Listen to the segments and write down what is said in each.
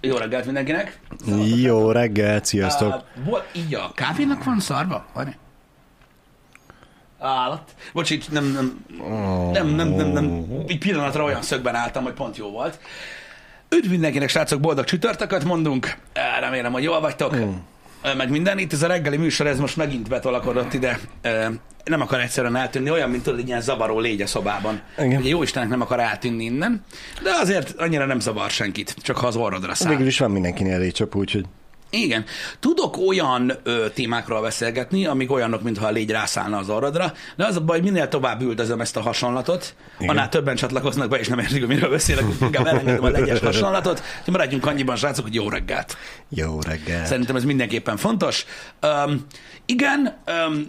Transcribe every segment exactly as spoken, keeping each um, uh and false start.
Jó reggelt mindenkinek! Szavatok. Jó reggelt, sziasztok! Uh, így a kávénak van szarva? Van-e? Állat. Bocs, így nem, nem, nem, nem, nem, nem, így pillanatra olyan szögben álltam, hogy pont jó volt. Üdv mindenkinek, srácok, boldog csütörtököt mondunk. Remélem, hogy jól vagytok. Mm. Meg minden. Itt ez a reggeli műsor, ez most megint betolakodott ide. Nem akar egyszerűen eltűnni, olyan, mint tudod, egy ilyen zavaró légy a szobában. Ugye jó Istennek nem akar eltűnni innen, de azért annyira nem zavar senkit, csak ha az orrodra száll. Végül is van mindenkinél légycsap, úgyhogy... Igen. Tudok olyan ö, témákról beszélgetni, amik olyanok, mintha a légy rászállna az orrodra, de az a baj, minél tovább üldözöm ezt a hasonlatot, igen, annál többen csatlakoznak be, és nem értik, miről beszélek, hogy inkább elengedem a legyes hasonlatot, de maradjunk annyiban, srácok, hogy jó reggelt. Jó reggelt. Szerintem ez mindenképpen fontos. Um, igen, um,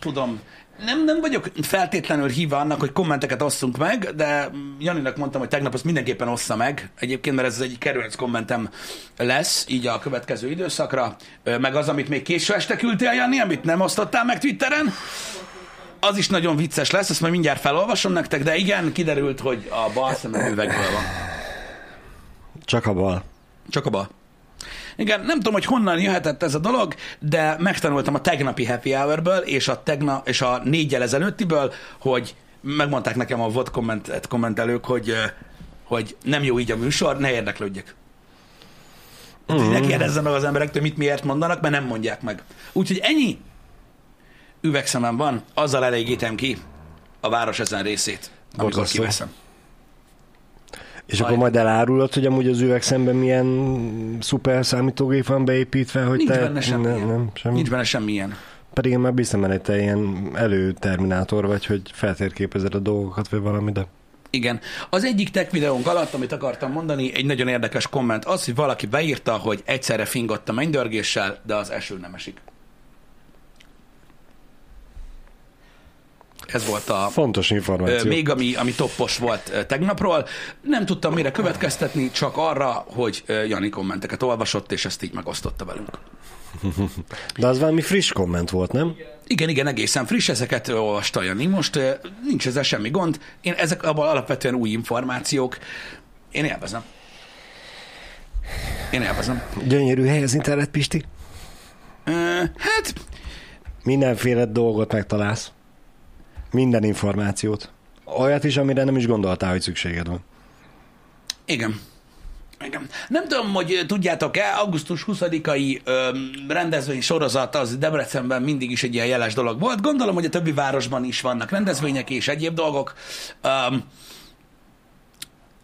tudom, nem, nem vagyok feltétlenül hívva annak, hogy kommenteket osszunk meg, de Janinak mondtam, hogy tegnap azt mindenképpen ossza meg. Egyébként, mert ez egy kerülc kommentem lesz, így a következő időszakra. Meg az, amit még késő este küldtél, Jani, amit nem osztottál meg Twitteren. Az is nagyon vicces lesz, ezt majd mindjárt felolvasom nektek, de igen, kiderült, hogy a bal szemem üvegből van. Csak a bal. Csak a bal. Igen, nem tudom, hogy honnan jöhetett ez a dolog, de megtanultam a tegnapi happy hourből és a, tegna, és a négyel ezelőttiből, hogy megmondták nekem a vé o dé komment, kommentelők, hogy, hogy nem jó így a műsor, ne érdeklődjek. Mm-hmm. Ne kérdezzem meg az emberektől, mit miért mondanak, mert nem mondják meg. Úgyhogy ennyi üvegszemem van, azzal elégítem ki a város ezen részét, amikor Borgasztó. Kiveszem. És akkor majd elárulod, hogy amúgy az üvegszemben milyen szuper számítógép van beépítve, hogy nincs te... Benne sem ne, nem, semmi. Nincs benne semmilyen. Pedig én már bízom benne, hogy te ilyen előterminátor vagy, hogy feltérképezed a dolgokat, vagy valami, de... Igen. Az egyik tech videónk alatt, amit akartam mondani, egy nagyon érdekes komment az, hogy valaki beírta, hogy egyszerre fingott a mennydörgéssel, de az eső nem esik. Ez volt a... Fontos információ. Még ami, ami toppos volt tegnapról. Nem tudtam mire következtetni, csak arra, hogy Jani kommenteket olvasott, és ezt így megosztotta velünk. De az valami friss komment volt, nem? Igen, igen, egészen friss. Ezeket olvasta Jani. Most nincs ezzel semmi gond. Én ezek abban alapvetően új információk. Én élvezem. Én élvezem. Gyönyörű hely az internet, Pisti? Hát... Mindenféle dolgot megtalálsz. Minden információt. Olyat is, amire nem is gondoltál, hogy szükséged van. Igen. Igen. Nem tudom, hogy tudjátok-e, augusztus huszadikai öm, rendezvény sorozat az Debrecenben mindig is egy ilyen jeles dolog volt. Gondolom, hogy a többi városban is vannak rendezvények és egyéb dolgok. Öm,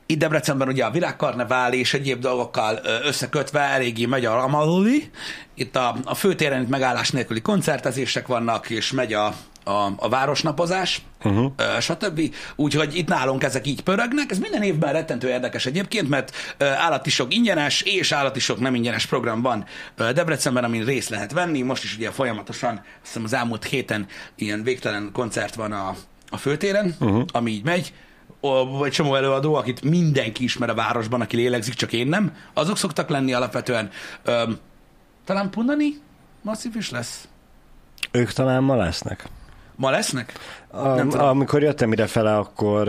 itt Debrecenben ugye a világkarnevál és egyéb dolgokkal összekötve eléggé megy a Ramaluli. Itt a, a főtéren itt megállás nélküli koncertezések vannak, és megy a A, a városnapozás, uh-huh. stb. Úgyhogy itt nálunk ezek így pörögnek. Ez minden évben rettentő érdekes egyébként, mert állati sok ingyenes és állati sok nem ingyenes program van Debrecenben, amin részt lehet venni. Most is ugye folyamatosan, azt hiszem az elmúlt héten ilyen végtelen koncert van a, a főtéren, uh-huh. ami így megy. Vagy csomó előadó, akit mindenki ismer a városban, aki lélegzik, csak én nem. Azok szoktak lenni alapvetően. Öm, talán Punani masszív is lesz. Ők talán ma lesznek. Ma lesznek? Am, amikor jöttem ide fele, akkor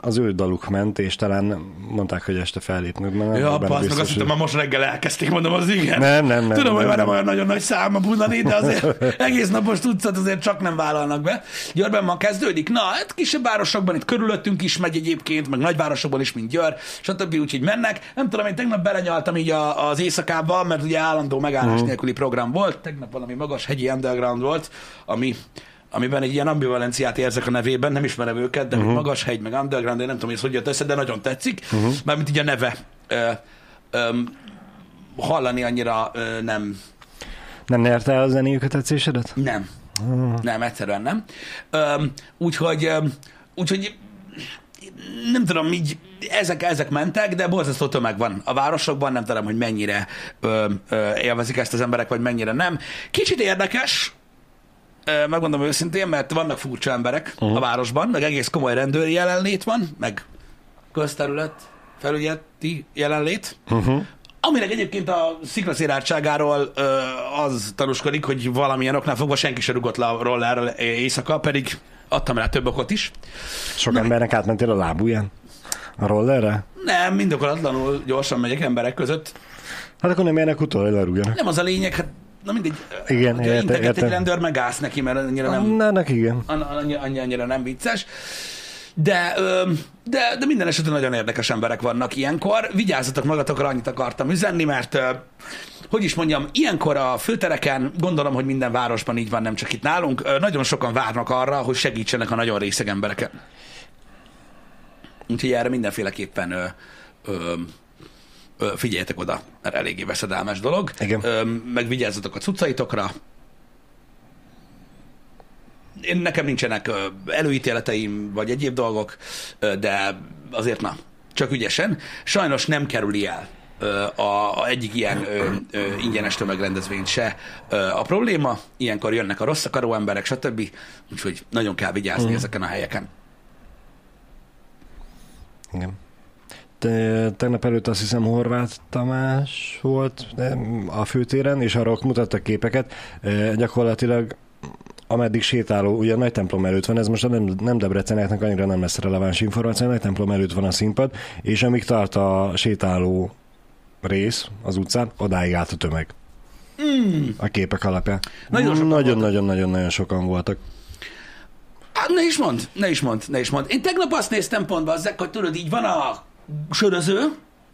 az ő daluk ment, és talán mondták, hogy este fellépnek. Nem ja, benne biztos, azt hittem, hogy... most reggel elkezdték, mondom, az igen. Nem, nem, nem. Tudom, nem, hogy már nem olyan nagyon nagy szám a Punani, de azért egész napos tucat azért csak nem vállalnak be. Győrben ma kezdődik. Na, hát kisebb városokban itt körülöttünk is megy egyébként, meg nagyvárosokban is, mint Győr, stb. Úgyhogy mennek. Nem tudom, én tegnap belenyaltam így a, az éjszakában, mert ugye állandó megállás mm. nélküli program volt. Tegnap valami magas hegyi underground volt, ami... amiben egy ilyen ambivalenciát érzek a nevében, nem ismerem őket, de uh-huh. magas hegy, meg underground, én nem tudom, hogy ez hogy jött össze, de nagyon tetszik, uh-huh. mármint így a neve ö, ö, hallani annyira ö, nem... Nem nyerte el a zenéjük a tetszésedet? Nem. Uh-huh. Nem, egyszerűen nem. Ö, úgyhogy, ö, úgyhogy nem tudom, így ezek, ezek mentek, de borzasztó tömeg van a városokban, nem tudom, hogy mennyire ö, ö, élvezik ezt az emberek, vagy mennyire nem. Kicsit érdekes, megmondom őszintén, mert vannak furcsa emberek uh-huh. a városban, meg egész komoly rendőri jelenlét van, meg közterület felügyeleti jelenlét, uh-huh. aminek egyébként a sziklaszélártságáról az tanúskodik, hogy valamilyen oknál fogva senki se rugott le a rollerről éjszaka, pedig adtam rá több okot is. Sok Na, embernek átmentél a lábujján a rollerre? Nem, mindokolatlanul gyorsan megyek emberek között. Hát akkor nem jönnek utol, elaruljanak. Nem az a lényeg, hát na mindegy. Igen, értem, integet értem. Egy rendőr meg állsz neki, mert annyira nem... Annának igen. Annyira, annyira nem vicces. De, de, de minden esetben nagyon érdekes emberek vannak ilyenkor. Vigyázzatok magatokra, annyit akartam üzenni, mert hogy is mondjam, ilyenkor a főtereken, gondolom, hogy minden városban így van, nem csak itt nálunk, nagyon sokan várnak arra, hogy segítsenek a nagyon részeg embereken. Úgyhogy erre mindenféleképpen ö, ö, ö, figyeljetek oda, mert eléggé veszedelmes dolog. Ö, meg vigyázzatok a cuccaitokra. Én, nekem nincsenek előítéleteim, vagy egyéb dolgok, de azért na, csak ügyesen. Sajnos nem kerüli el a, a egyik ilyen ö, ö, ingyenes tömegrendezvényt se a probléma. Ilyenkor jönnek a rossz akaró emberek, stb. Úgyhogy nagyon kell vigyázni mm. ezeken a helyeken. Igen. Te, tegnap előtt azt hiszem Horváth Tamás volt a főtéren, és arra mutattak képeket. Gyakorlatilag ameddig sétáló, ugye a nagy templom előtt van, ez most nem, nem Debreceneknek annyira nem lesz releváns információ, a nagy templom előtt van a színpad, és amíg tart a sétáló rész az utcán, odáig állt a tömeg. Mm. A képek alapján. Nagyon-nagyon-nagyon-nagyon sokan voltak. Hát ne is mondd, ne is mondd, ne is mondd. Én tegnap azt néztem pontba, azzek, hogy tudod, így van a söröző,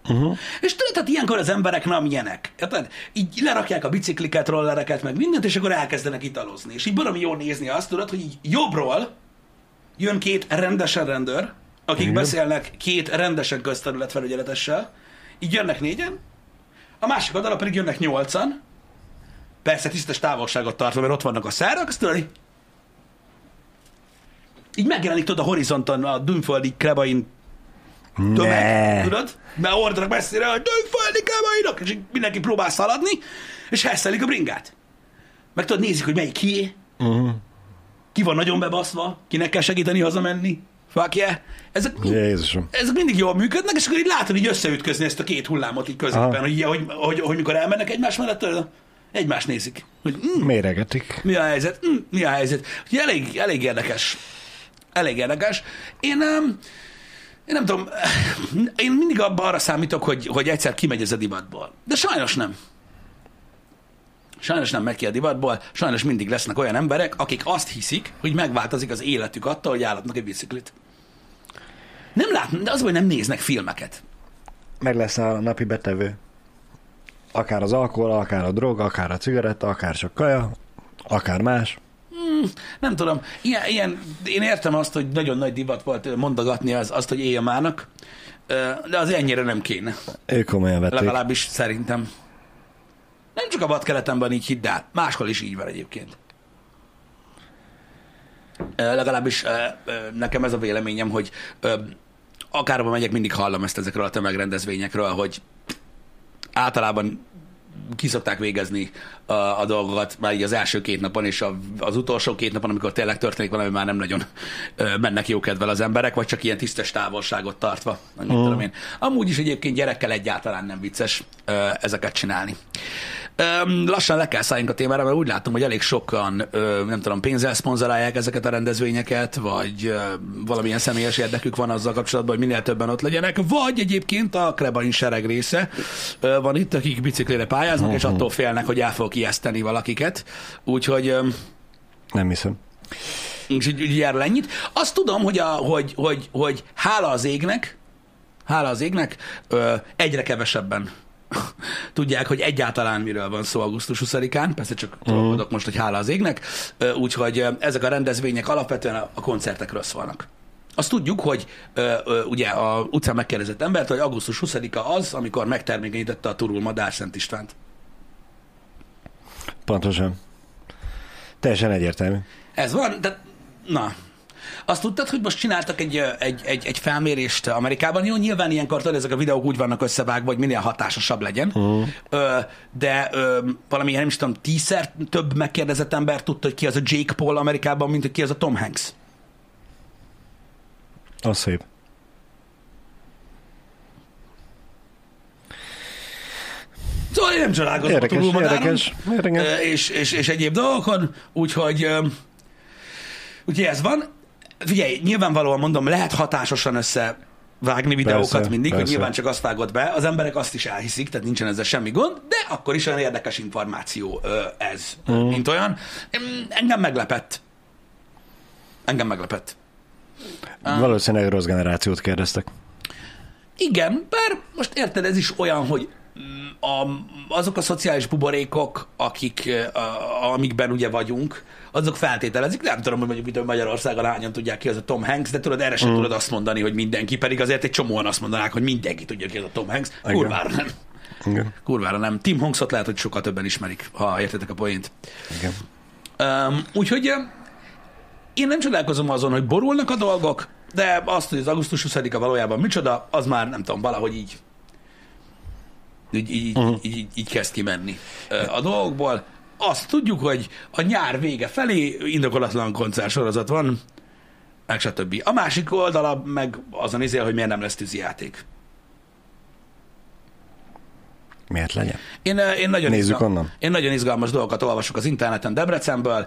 uh-huh. és tudod, hát ilyenkor az emberek nem ilyenek. Hát, így lerakják a bicikliket, rollereket, meg mindent, és akkor elkezdenek italozni. És így baromi jól nézni azt, tudod, hogy így jobbról jön két rendesen rendőr, akik igen. beszélnek két rendesen közterületfelügyeletessel, így jönnek négyen, a másik oldalra pedig jönnek nyolcan, persze tisztes távolságot tartva, mert ott vannak a szárrak, azt tudod, így megjelenik tudod a horizonton, a dünföldi krebain tömeg, ne. Tudod? Mert ordanak messzire, hogy dünföldi krebainak, és mindenki próbál szaladni, és hesszelik a bringát. Meg tudod, nézik, hogy melyik kié, uh-huh. ki van nagyon bebaszva, kinek kell segíteni hazamenni, fuck yeah. Ezek, ezek mindig jól működnek, és akkor így látod, így összeütközni ezt a két hullámot így középen, hogy, hogy, hogy, hogy mikor elmennek egymás mellett, egymást nézik. Hogy, mm, méregetik. Mi a helyzet? Mm, mi a helyzet? Elég, elég érdekes. Elég érdekes. Én, én nem tudom, én mindig abba arra számítok, hogy, hogy egyszer kimegy ez a divatból. De sajnos nem. Sajnos nem megy ki a divatból, sajnos mindig lesznek olyan emberek, akik azt hiszik, hogy megváltozik az életük attól, hogy állatnak egy biciklit. Nem látnak, de az, hogy nem néznek filmeket. Meg lesz a napi betevő. Akár az alkohol, akár a drog, akár a cigaretta, akár csak kaja, akár más. Nem tudom, ilyen, ilyen, én értem azt, hogy nagyon nagy divat volt mondogatni az, azt, hogy élj mának, de az ennyire nem kéne. Ők komolyan vették. Legalábbis szerintem. Nem csak a vadkeletemben így hidd el, máshol is így van egyébként. Legalábbis nekem ez a véleményem, hogy akárhova megyek, mindig hallom ezt ezekről a tömegrendezvényekről, hogy általában ki szokták végezni a, a dolgokat már így az első két napon, és a, az utolsó két napon, amikor tényleg történik valami, már nem nagyon ö, mennek jókedvel az emberek, vagy csak ilyen tisztes távolságot tartva. Annyit oh. tudom én. Amúgy is egyébként gyerekkel egyáltalán nem vicces ö, ezeket csinálni. Ö, lassan le kell szálljunk a témára, mert úgy látom, hogy elég sokan, ö, nem tudom, pénzzel szponzorálják ezeket a rendezvényeket, vagy ö, valamilyen személyes érdekük van azzal kapcsolatban, hogy minél többen ott legyenek, vagy egyébként a krebain sereg része ö, van itt, akik biciklire pályáznak, Uh-huh. és attól félnek, hogy el fogok ijeszteni valakiket. Úgyhogy... Nem hiszem. Úgyhogy erről ennyit. Azt tudom, hogy, a, hogy, hogy, hogy hála az égnek, hála az égnek, ö, egyre kevesebben tudják, hogy egyáltalán miről van szó augusztus huszadikán. Persze csak trollkodok uh-huh. most, hogy hála az égnek. Ö, úgyhogy ezek a rendezvények alapvetően a, a koncertekről szólnak. Azt tudjuk, hogy ö, ö, ugye a utcán megkérdezett embert, hogy augusztus huszadika az, amikor megtermékenyítette a turul madár Szent Istvánt. Pontosan. Teljesen egyértelmű. Ez van, de na. Azt tudtad, hogy most csináltak egy, egy, egy, egy felmérést Amerikában. Jó, nyilván ilyenkor tudod, ezek a videók úgy vannak összevágva, hogy minél hatásosabb legyen. Uh-huh. Ö, de ö, valami, nem is tudom, tízszer több megkérdezett ember tudta, hogy ki az a Jake Paul Amerikában, mint hogy ki az a Tom Hanks. Az szép. Szóval én nem csalálkozom a túlmadáron, és, és, és egyéb dolgokon, úgyhogy, úgyhogy ez van. Figyelj, nyilvánvalóan mondom, lehet hatásosan össze vágni videókat persze, mindig, persze. hogy nyilván csak azt vágod be, az emberek azt is elhiszik, tehát nincsen ezzel semmi gond, de akkor is olyan érdekes információ ez, mm. mint olyan. Engem meglepett. Engem meglepett. Valószínűleg rossz generációt kérdeztek. Igen, bár most érted, ez is olyan, hogy a, azok a szociális buborékok, akik, a, amikben ugye vagyunk, azok feltételezik, nem tudom, hogy mondjuk Magyarországon hányan tudják ki az a Tom Hanks, de tudod, erre sem mm. tudod azt mondani, hogy mindenki, pedig azért egy csomóan azt mondanák, hogy mindenki tudja ki az a Tom Hanks. Kurvára nem. Igen. Kurvára nem. Tim Hanksot lehet, hogy sokkal többen ismerik, ha értetek a poént. Igen. Um, úgyhogy én nem csodálkozom azon, hogy borulnak a dolgok, de azt, hogy az augusztus huszadika valójában micsoda, az már nem tudom, valahogy így így, így, uh-huh. így, így kezd kimenni a dolgokból. Azt tudjuk, hogy a nyár vége felé indokolatlan koncertsorozat van, meg stb. A másik oldala meg azon izél, hogy miért nem lesz tűzijáték. Miért legyen? Én, én, nagyon Nézzük izgal... onnan. Én nagyon izgalmas dolgokat olvasok az interneten Debrecenből,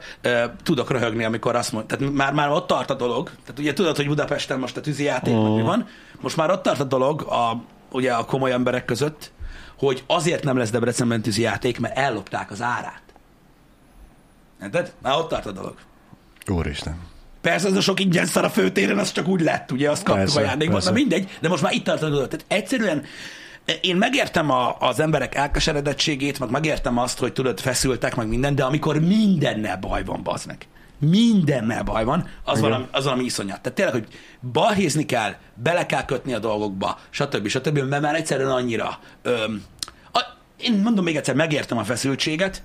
tudok röhögni, amikor azt mondom, tehát már, már ott tart a dolog, tehát ugye tudod, hogy Budapesten most a tűzijáték, uh-huh. mi van, most már ott tart a dolog a, ugye a komoly emberek között, hogy azért nem lesz Debrecenben tűzijáték, mert ellopták az árát. Érted? Már ott tart a dolog. Úristen. Persze az a sok ingyen szar a főtéren, az csak úgy lett, ugye, azt kaptuk ajándékban, na mindegy, de most már itt tart a dolog. Tehát egyszerűen én megértem a, az emberek elkeseredettségét, meg megértem azt, hogy tudod, feszültek, meg minden, de amikor mindennel baj van, bazd meg. Mindennel baj van, az valami, az valami iszonyat. Tehát tényleg, hogy balhézni kell, bele kell kötni a dolgokba, stb. stb. Mert már egyszerűen annyira... Öm, a, én mondom még egyszer, megértem a feszültséget,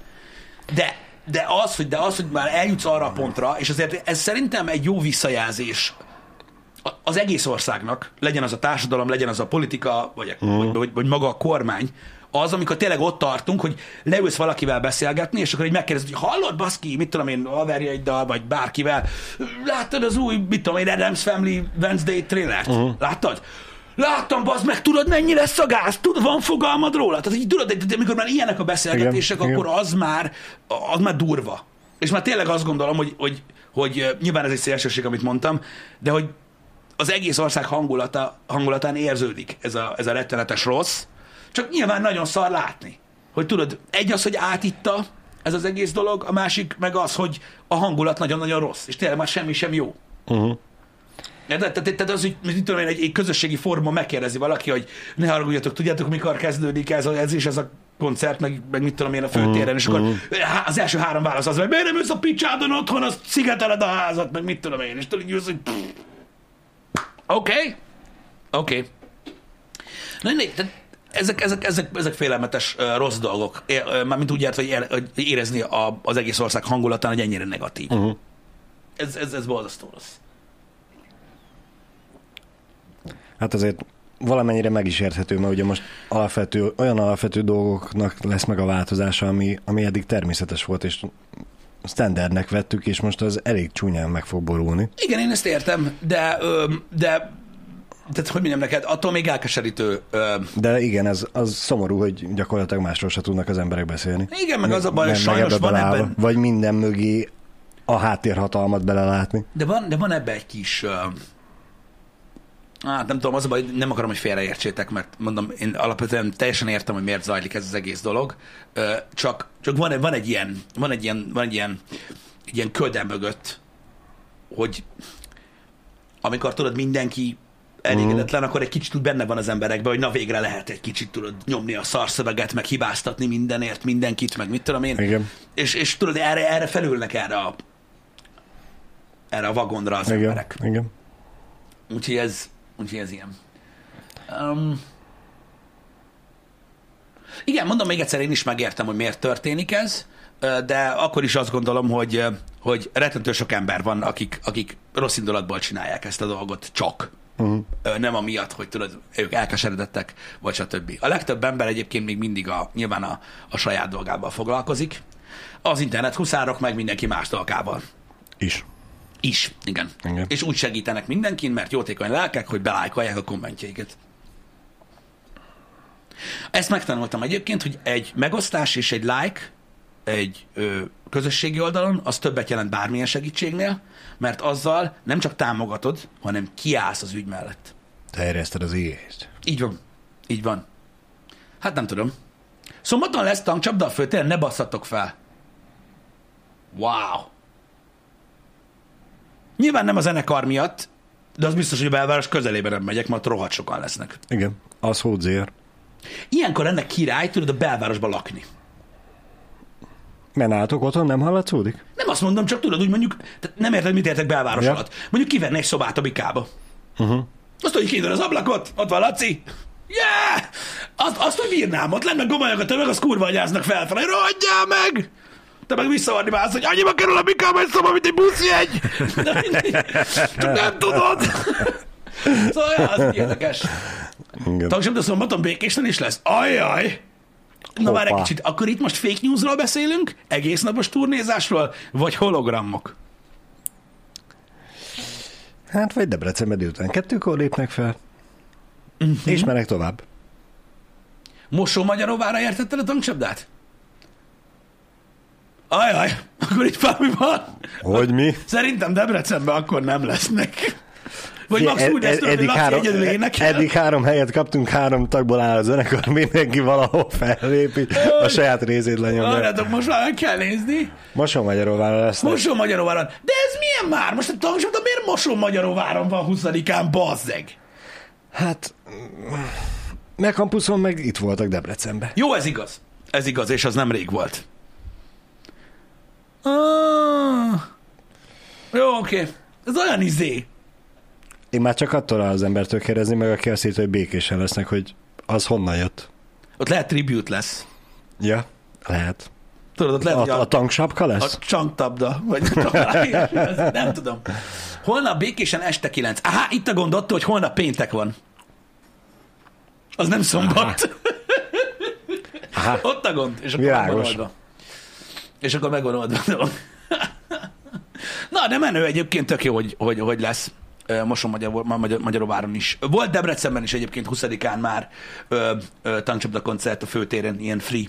de, de, az, hogy, de az, hogy már eljutsz arra a pontra, és azért ez szerintem egy jó visszajelzés az egész országnak, legyen az a társadalom, legyen az a politika, vagy, a, mm. vagy, vagy maga a kormány, az, amikor tényleg ott tartunk, hogy leülsz valakivel beszélgetni, és akkor így megkérdezed, hogy hallod, baszki, mit tudom én, haverjaiddal, vagy bárkivel, láttad az új, mit tudom én, Addams Family Wednesday trailert? Uh-huh. Láttad? Láttam, bazd meg, tudod, mennyi lesz a gáz? Tud, van fogalmad róla? Tehát így tudod, de amikor már ilyenek a beszélgetések, igen, akkor igen. Az, már, az már durva. És már tényleg azt gondolom, hogy, hogy, hogy nyilván ez egy szélsőség, amit mondtam, de hogy az egész ország hangulata, hangulatán érződik ez a, ez a rettenetes rossz, csak nyilván nagyon szar látni. Hogy tudod, egy az, hogy átitta ez az egész dolog, a másik meg az, hogy a hangulat nagyon-nagyon rossz, és tényleg már semmi sem jó. Uh-huh. Tehát az, hogy tudom én, egy, egy közösségi fórumon megkérdezi valaki, hogy ne haragudjatok, tudjátok, mikor kezdődik ez, ez és ez a koncert, meg, meg mit tudom én a főtéren, és akkor az első három válasz az, hogy miért nem ülsz a picsádon otthon, azt szigeteled a házat, meg mit tudom én, és tudod, hogy oké, okay. oké. Okay. Na, né, ezek, ezek, ezek, ezek félelmetes uh, rossz dolgok. É, uh, mármint úgy járt, hogy, ér, hogy érezni a, az egész ország hangulatán, hogy ennyire negatív. Uh-huh. Ez, ez, ez borzasztó rossz. Hát azért valamennyire meg is érthető, mert ugye most alapvető, olyan alapvető dolgoknak lesz meg a változása, ami, ami eddig természetes volt, és standardnek vettük, és most az elég csúnyán meg fog borulni. Igen, én ezt értem, de, de tehát, hogy mondjam neked, attól még elkeserítő. De igen, ez, az szomorú, hogy gyakorlatilag másról se tudnak az emberek beszélni. Igen, meg az a baj, sajnos van ebben. Vagy minden mögé a háttérhatalmat belelátni. De van, de van ebben egy kis... Hát nem tudom, az a baj, nem akarom, hogy félreértsétek, mert mondom, én alapvetően teljesen értem, hogy miért zajlik ez az egész dolog, csak, csak van, van egy ilyen, van egy ilyen, van egy ilyen, egy ilyen köde mögött, hogy amikor tudod, mindenki elégedetlen, mm. akkor egy kicsit úgy benne van az emberekben, hogy na végre lehet egy kicsit tudod nyomni a szarszöveget, meg hibáztatni mindenért mindenkit, meg mit tudom én. Igen. És, és tudod, erre, erre felülnek erre a, erre a vagonra az igen, emberek. Igen. Úgyhogy ez Úgyhogy ez ilyen. Um, igen, mondom még egyszer, én is megértem, hogy miért történik ez, de akkor is azt gondolom, hogy, hogy rettentő sok ember van, akik, akik rossz indulatból csinálják ezt a dolgot csak. Uh-huh. Nem amiatt, hogy tudod, ők elkeseredettek, vagy stb. A legtöbb ember egyébként még mindig a, nyilván a, a saját dolgával foglalkozik. Az internet huszárok meg mindenki más dolgával. Is. Is, igen. igen. És úgy segítenek mindenkin, mert jótékony lelkek, hogy belájkolják a kommentjeiket. Ezt megtanultam egyébként, hogy egy megosztás és egy like egy ö, közösségi oldalon, az többet jelent bármilyen segítségnél, mert azzal nem csak támogatod, hanem kiállsz az ügy mellett. Terjeszted az igést. Így van. Így van. Hát nem tudom. Szombaton lesz tankcsapda a főtéren, ne basszatok fel. Wow. Nyilván nem a zenekar miatt, de az biztos, hogy a belváros közelében nem megyek, mert rohadt sokan lesznek. Igen, az hódzér. Ilyenkor ennek király, tudod, a belvárosba lakni. Mert nálatok otthon nem hallatszódik? Nem azt mondom, csak tudod, úgy mondjuk, tehát nem érted, mit értek belváros ja. alatt. Mondjuk kivenni egy szobát a Bikába. Uh-huh. Azt, hogy kinyitod az ablakot, ott van Laci. Yeah! Azt, azt hogy bírnám, ott lennek gomolyak a tömeg, az kurva agyáznak felfelé. Rohadjál meg! Te meg visszavarni válsz, hogy annyiba kerül a Bikába egy szoba, mint egy buszjegy. De mindig, csak nem tudod. Szóval ja, az érdekes. Tangsebb, de szombaton Békésen is lesz. Ajjaj! Na már egy kicsit, akkor itt most fake newsról beszélünk? Egész napos turnézásról? Vagy hologrammok? Hát vagy Debrecenbe délután kettőkor lépnek fel. Uh-huh. És menek tovább. Mosó-Magyaróvára értetted a tankcsapdát? Ajaj, akkor itt valami van. Hogy mi? Szerintem Debrecenben akkor nem lesznek. Vagy Max ed- úgy ed- ed- ed- három, egyedül énekel. Eddig három helyet kaptunk, három tagból áll a zenekar, mindenki valahol fellépi, a saját részét lenyomja. Arratok, most már meg kell nézni. Mosó-Magyaróváron lesznek. Mosó-Magyaróváron. De ez milyen már? Most a tankcsapda miért Mosó-Magyaróváron van huszadikán, bazzeg? Hát, meg kampuszon, meg itt voltak Debrecenben. Jó, ez igaz. Ez igaz, és az nem rég volt. Ah, jó, oké. Okay. Ez olyan izé. Én már csak attól áll az embertől kérdezni, meg aki azt írta, hogy Békésen lesznek, hogy az honnan jött. Ott lehet tribute lesz. Ja, lehet. Tudod, ott lehet, a, a, a tanksapka lesz? A csanktabda, vagy a nem tudom. Holnap Békésen este kilenc. Aha, itt a gond attól, hogy holnap péntek van. Az nem szombat. Aha. Aha. Ott a gond, és akkor megvan És akkor megvan oldva. Na, de menő egyébként, tök jó, hogy, hogy, hogy lesz. Mosó-Magyaróváron is. Volt Debrecenben is egyébként huszadikán már tankcsapda koncert a főtéren, ilyen free.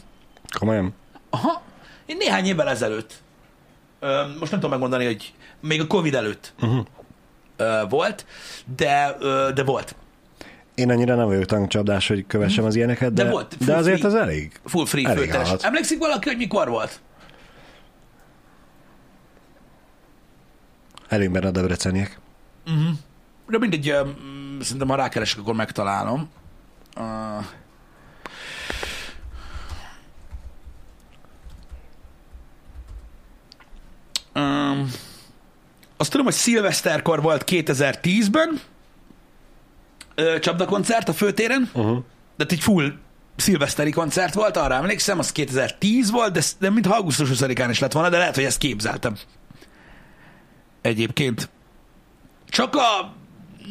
Komolyan? Aha. Én néhány évvel ezelőtt, ö, most nem tudom megmondani, hogy még a Covid előtt uh-huh. ö, volt, de, ö, de volt. Én annyira nem vagyok tankcsapdás, hogy kövessem uh-huh. az ilyeneket, de, de, volt, de azért free, az elég. Full free főtés. Emlékszik valaki, hogy mikor volt? Elég benne a debreceniek. Uh-huh. De mindegy, uh, szerintem ha rákeresek, akkor megtalálom. Uh... Um, azt tudom, hogy szilveszterkor volt kétezer-tízben uh, csapdakoncert a főtéren, uh-huh. de egy full szilveszteri koncert volt, arra emlékszem, az kétezer-tíz volt, de, de mintha augusztus huszadikán is lett volna, de lehet, hogy ezt képzeltem. Egyébként csak a...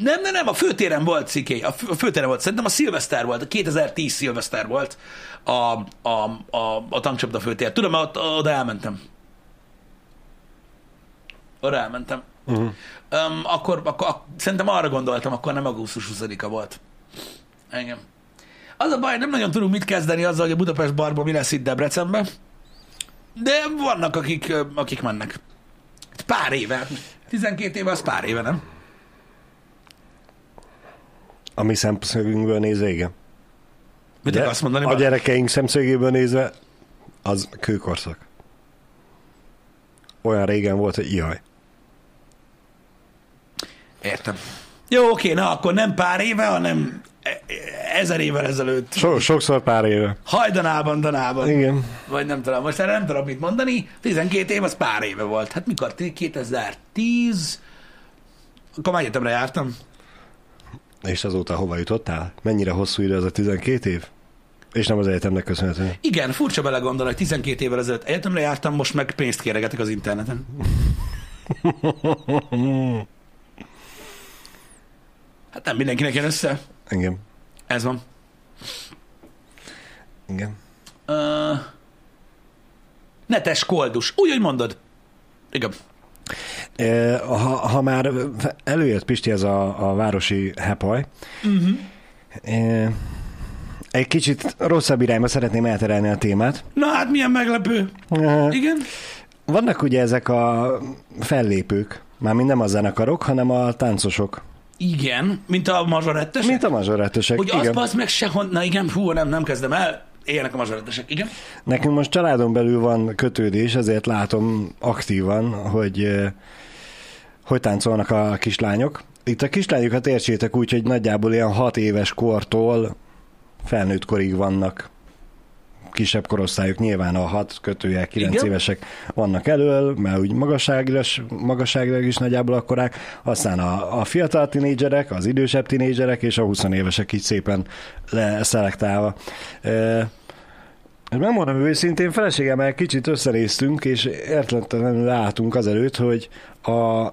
Nem, nem, nem, a főtéren volt ciké. A főtéren volt, szerintem a szilveszter volt, a kétezer-tíz szilveszter volt a, a, a, a tankcsapda főtér. Tudom, ott, oda elmentem. Oda elmentem. Uh-huh. Um, akkor, akkor, szerintem arra gondoltam, akkor nem augusztus huszadika volt. Engem. Az a baj, nem nagyon tudunk mit kezdeni azzal, hogy a Budapest barban mi lesz itt Debrecenben, de vannak, akik, akik mennek. Pár éve. tizenkét éve, az pár éve, nem? A mi szemszögünkből nézve, igen. De azt mondani, a gyerekeink szemszögéből nézve, az kőkorszak. Olyan régen volt, hogy jaj. Értem. Jó, oké, na akkor nem pár éve, hanem ezer évvel ezelőtt. So, sokszor pár éve. Hajdanában, danában. Igen. Vagy nem tudom, most erre nem tudom mit mondani. tizenkét év, az pár éve volt. Hát mikor? kétezer-tíz. Akkor már egyetemre jártam. És azóta hova jutottál? Mennyire hosszú idő az a tizenkét év? És nem az egyetemnek köszönhetően. Igen, furcsa belegondolni, hogy tizenkét évvel ezelőtt egyetemre jártam, most meg pénzt kéregetek az interneten. Hát nem mindenkinek jön össze. Igen. Ez van. Igen. Uh, netes koldus. Úgy, hogy mondod. Igen. Uh, ha, ha már előjött, Pisti, ez a, a városi hepaj, uh-huh. uh, egy kicsit rosszabb irányba szeretném elterelni a témát. Na hát milyen meglepő. Uh, Igen. Vannak ugye ezek a fellépők, mármint nem a zenekarok, hanem a táncosok. Igen, mint a mazsorettesek? Mint a mazsorettesek, hogy igen. Hogy az bassz meg sehon... Na igen, hú, nem, nem kezdem el. Éljenek a mazsorettesek, igen. Nekünk most családon belül van kötődés, ezért látom aktívan, hogy hogy táncolnak a kislányok. Itt a kislányokat értsétek úgy, hogy nagyjából ilyen hat éves kortól felnőtt korig vannak kisebb korosztályok, nyilván a hat kötője, kilenc évesek vannak elől, mert úgy magasságilag is nagyjából akkorák, aztán a, a fiatal tinédzserek, az idősebb tinédzserek és a huszonévesek így szépen leszelektálva. E, megmondom őszintén, feleségemmel kicsit összenéztünk, és értelenül álltunk azelőtt, hogy a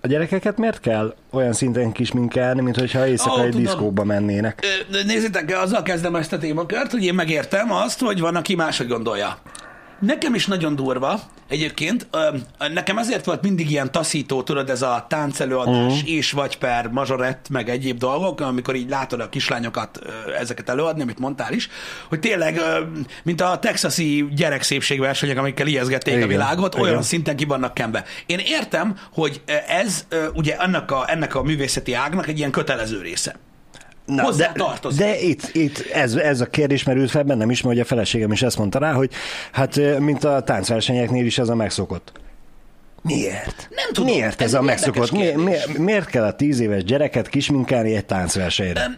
A gyerekeket miért kell olyan szinten kisminkálni, mint hogyha éjszaka oh, egy diszkóba mennének? Nézzétek, azzal kezdem ezt a témakört, hogy én megértem azt, hogy van, aki máshogy gondolja. Nekem is nagyon durva egyébként, nekem ezért volt mindig ilyen taszító, tudod, ez a táncelőadás uh-huh. és vagy per mazsorett, meg egyéb dolgok, amikor így látod a kislányokat ezeket előadni, amit mondtál is, hogy tényleg, mint a texasi gyerekszépségversenyek, amikkel ijeszgették igen, a világot, olyan igen. szinten ki vannak kembe. Én értem, hogy ez ugye ennek a, ennek a művészeti ágnak egy ilyen kötelező része. Na, hozzá de, tartozik. De itt, itt ez, ez a kérdés merült fel bennem is, mert ugye a feleségem is ezt mondta rá, hogy hát mint a táncversenyeknél is ez a megszokott. Miért? Nem tudom. Miért ez, ez a megszokott? Mi, mi, miért kell a tíz éves gyereket kisminkálni egy táncversenyre? Um,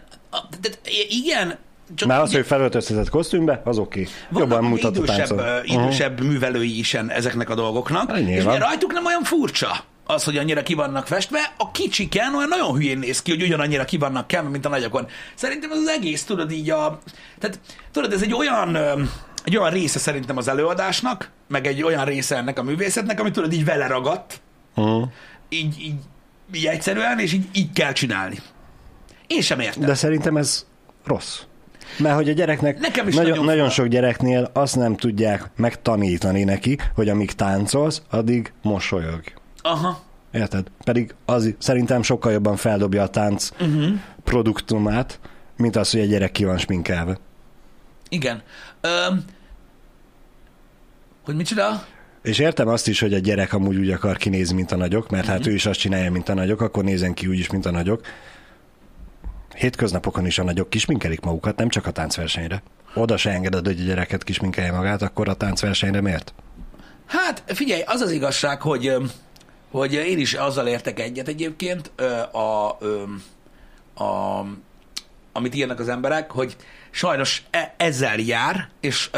de, de, igen, Csak Már az, hogy felöltöztetett kosztümbe, az oké. Okay. Jobban mutat a táncot. Idősebb uh-huh. művelői is ezeknek a dolgoknak. Ennyi és van. Ugye rajtuk nem olyan furcsa az, hogy annyira ki vannak festve, a kicsiken olyan nagyon hülyén néz ki, hogy ugyanannyira ki vannak kelve, mint a nagyokon. Szerintem ez az egész, tudod így a... Tehát, tudod, ez egy olyan, egy olyan része szerintem az előadásnak, meg egy olyan része ennek a művészetnek, amit tudod így vele ragadt, uh-huh. így, így, így egyszerűen, és így, így kell csinálni. Én sem értem. De szerintem ez rossz. Mert hogy a gyereknek, nagyon, nagyon, nagyon sok gyereknél azt nem tudják megtanítani neki, hogy amíg táncolsz, addig mosolyog. Aha. Érted? Pedig az szerintem sokkal jobban feldobja a tánc uh-huh. produktumát, mint az, hogy egy gyerek ki van sminkelve. Igen. Öm, hogy micsoda? És értem azt is, hogy a gyerek amúgy úgy akar kinézni, mint a nagyok, mert uh-huh. hát ő is azt csinálja, mint a nagyok, akkor nézzen ki úgy is, mint a nagyok. Hétköznapokon is a nagyok kisminkelik magukat, nem csak a táncversenyre. Oda se engeded, hogy a gyereket kisminkelje magát, akkor a táncversenyre miért? Hát figyelj, az az igazság, hogy, hogy én is azzal értek egyet egyébként, a, a, a, amit írnak az emberek, hogy sajnos ezzel jár, és